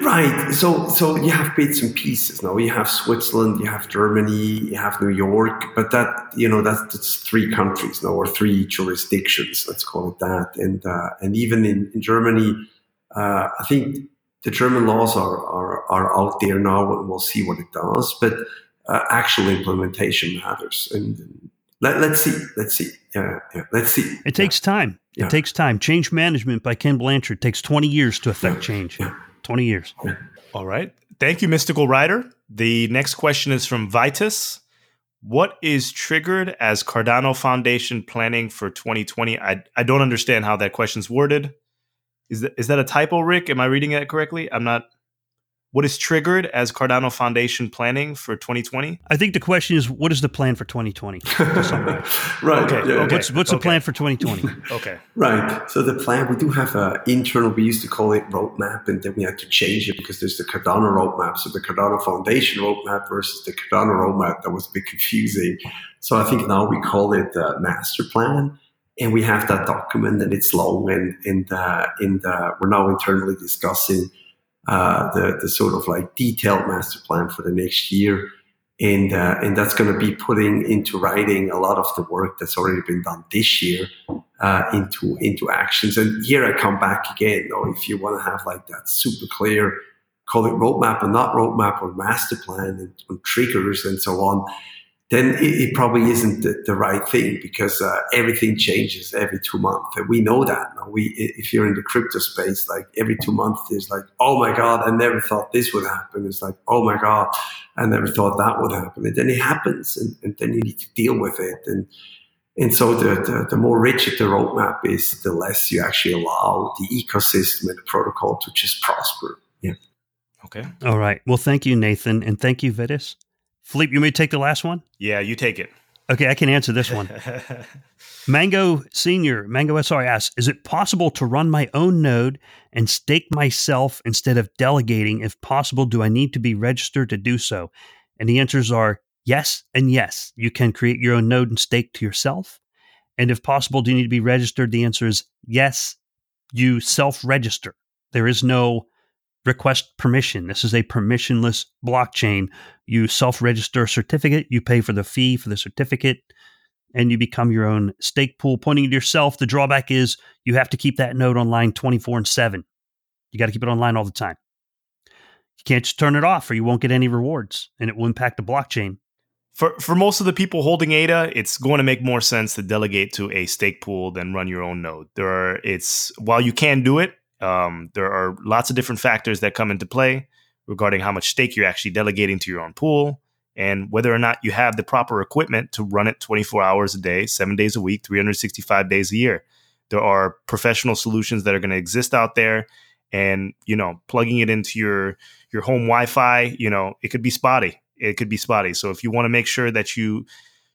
Right. So you have bits and pieces. Now you have Switzerland, you have Germany, you have New York, but that's 3 countries now, or 3 jurisdictions. Let's call it that. And even in Germany, I think the German laws are out there now, and we'll see what it does. But actual implementation matters. And Let's see. Let's see. It takes time. It takes time. Change Management by Ken Blanchard takes 20 years to affect change. 20 years. All right. Thank you, Mystical Rider. The next question is from Vitus. What is triggered as Cardano Foundation planning for 2020? I don't understand how that question's worded. Is that a typo, Rick? Am I reading that correctly? I'm not. What is triggered as Cardano Foundation planning for 2020? I think the question is, what is the plan for 2020? Right. Okay. Yeah, okay. What's the plan for 2020? Okay. Right. So the plan, we do have an internal, we used to call it roadmap, and then we had to change it because there's the Cardano roadmap. So the Cardano Foundation roadmap versus the Cardano roadmap, that was a bit confusing. So I think now we call it the master plan. And we have that document, and it's long, and we're now internally discussing the sort of like detailed master plan for the next year, and that's going to be putting into writing a lot of the work that's already been done this year into actions. And here I come back again. Now, if you want to have like that super clear, call it roadmap or not roadmap or master plan and triggers and so on, then it probably isn't the right thing because everything changes every 2 months. And we know that. If you're in the crypto space, like every 2 months, there's like, oh my God, I never thought this would happen. It's like, oh my God, I never thought that would happen. And then it happens, and then you need to deal with it. And so the more rigid the roadmap is, the less you actually allow the ecosystem and the protocol to just prosper. Yeah. Okay. All right. Well, thank you, Nathan. And thank you, Vitis. Philippe, you may take the last one? Yeah, you take it. Okay, I can answer this one. Mango Senior, Mango SR asks, is it possible to run my own node and stake myself instead of delegating? If possible, do I need to be registered to do so? And the answers are yes and yes. You can create your own node and stake to yourself. And if possible, do you need to be registered? The answer is yes, you self-register. There is no request permission. This is a permissionless blockchain. You self-register a certificate, you pay for the fee for the certificate, and you become your own stake pool, pointing to yourself. The drawback is you have to keep that node online 24/7. You got to keep it online all the time. You can't just turn it off or you won't get any rewards, and it will impact the blockchain. For most of the people holding ADA, it's going to make more sense to delegate to a stake pool than run your own node. While you can do it, there are lots of different factors that come into play regarding how much stake you're actually delegating to your own pool and whether or not you have the proper equipment to run it 24 hours a day, 7 days a week, 365 days a year. There are professional solutions that are going to exist out there, and, plugging it into your home Wi-Fi, it could be spotty. So if you want to make sure that you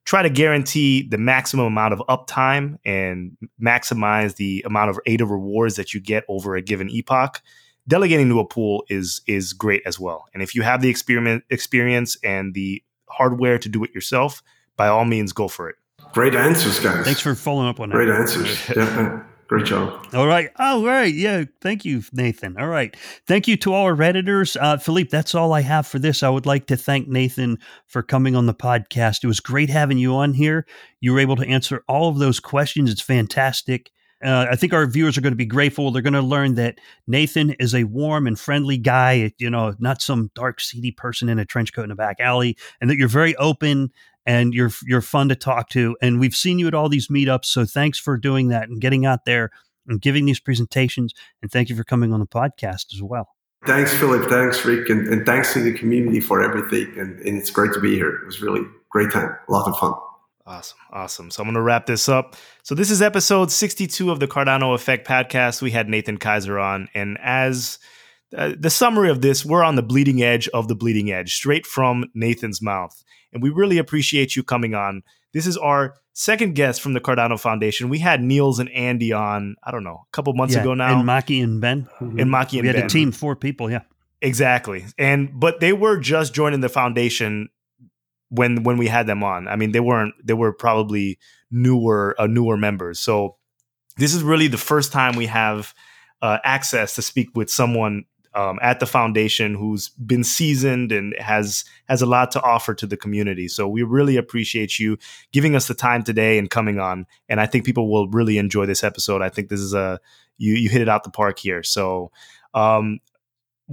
try to guarantee the maximum amount of uptime and maximize the amount of ADA rewards that you get over a given epoch, delegating to a pool is great as well. And if you have the experience and the hardware to do it yourself, by all means, go for it. Great answers, guys. Thanks for following up on that. Great answers. Definitely. Great job. All right. Oh, right. Yeah. Thank you, Nathan. All right. Thank you to all our Redditors. Philippe, that's all I have for this. I would like to thank Nathan for coming on the podcast. It was great having you on here. You were able to answer all of those questions. It's fantastic. I think our viewers are going to be grateful. They're going to learn that Nathan is a warm and friendly guy, not some dark, seedy person in a trench coat in a back alley, and that you're very open and you're fun to talk to. And we've seen you at all these meetups. So thanks for doing that and getting out there and giving these presentations. And thank you for coming on the podcast as well. Thanks, Philip. Thanks, Rick. And thanks to the community for everything. And it's great to be here. It was really great time. A lot of fun. Awesome. So I'm going to wrap this up. So this is episode 62 of the Cardano Effect podcast. We had Nathan Kaiser on. And as the summary of this, we're on the bleeding edge of the bleeding edge, straight from Nathan's mouth. And we really appreciate you coming on. This is our second guest from the Cardano Foundation. We had Niels and Andy on, I don't know, a couple months ago now. And Maki and Ben. We had a team, 4 people, yeah. Exactly. But they were just joining the foundation when we had them on. I mean, they were probably newer members. So this is really the first time we have access to speak with someone at the foundation who's been seasoned and has a lot to offer to the community. So we really appreciate you giving us the time today and coming on. And I think people will really enjoy this episode. I think this is you hit it out the park here. So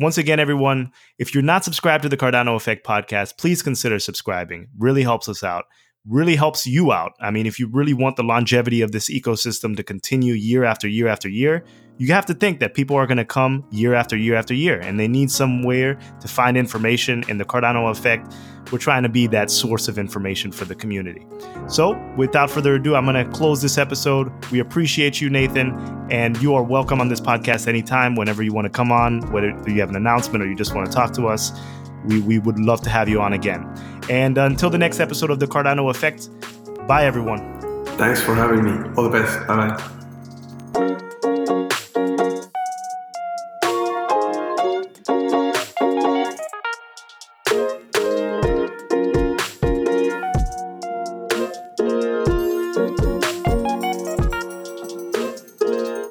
once again, everyone, if you're not subscribed to the Cardano Effect podcast, please consider subscribing. Really helps us out. really helps you out. I mean, if you really want the longevity of this ecosystem to continue year after year after year, you have to think that people are going to come year after year after year, and they need somewhere to find information. And the Cardano Effect, we're trying to be that source of information for the community. So without further ado, I'm going to close this episode. We appreciate you, Nathan, and you are welcome on this podcast anytime, whenever you want to come on, whether you have an announcement or you just want to talk to us. We would love to have you on again. And until the next episode of the Cardano Effect, bye, everyone. Thanks for having me. All the best. Bye-bye.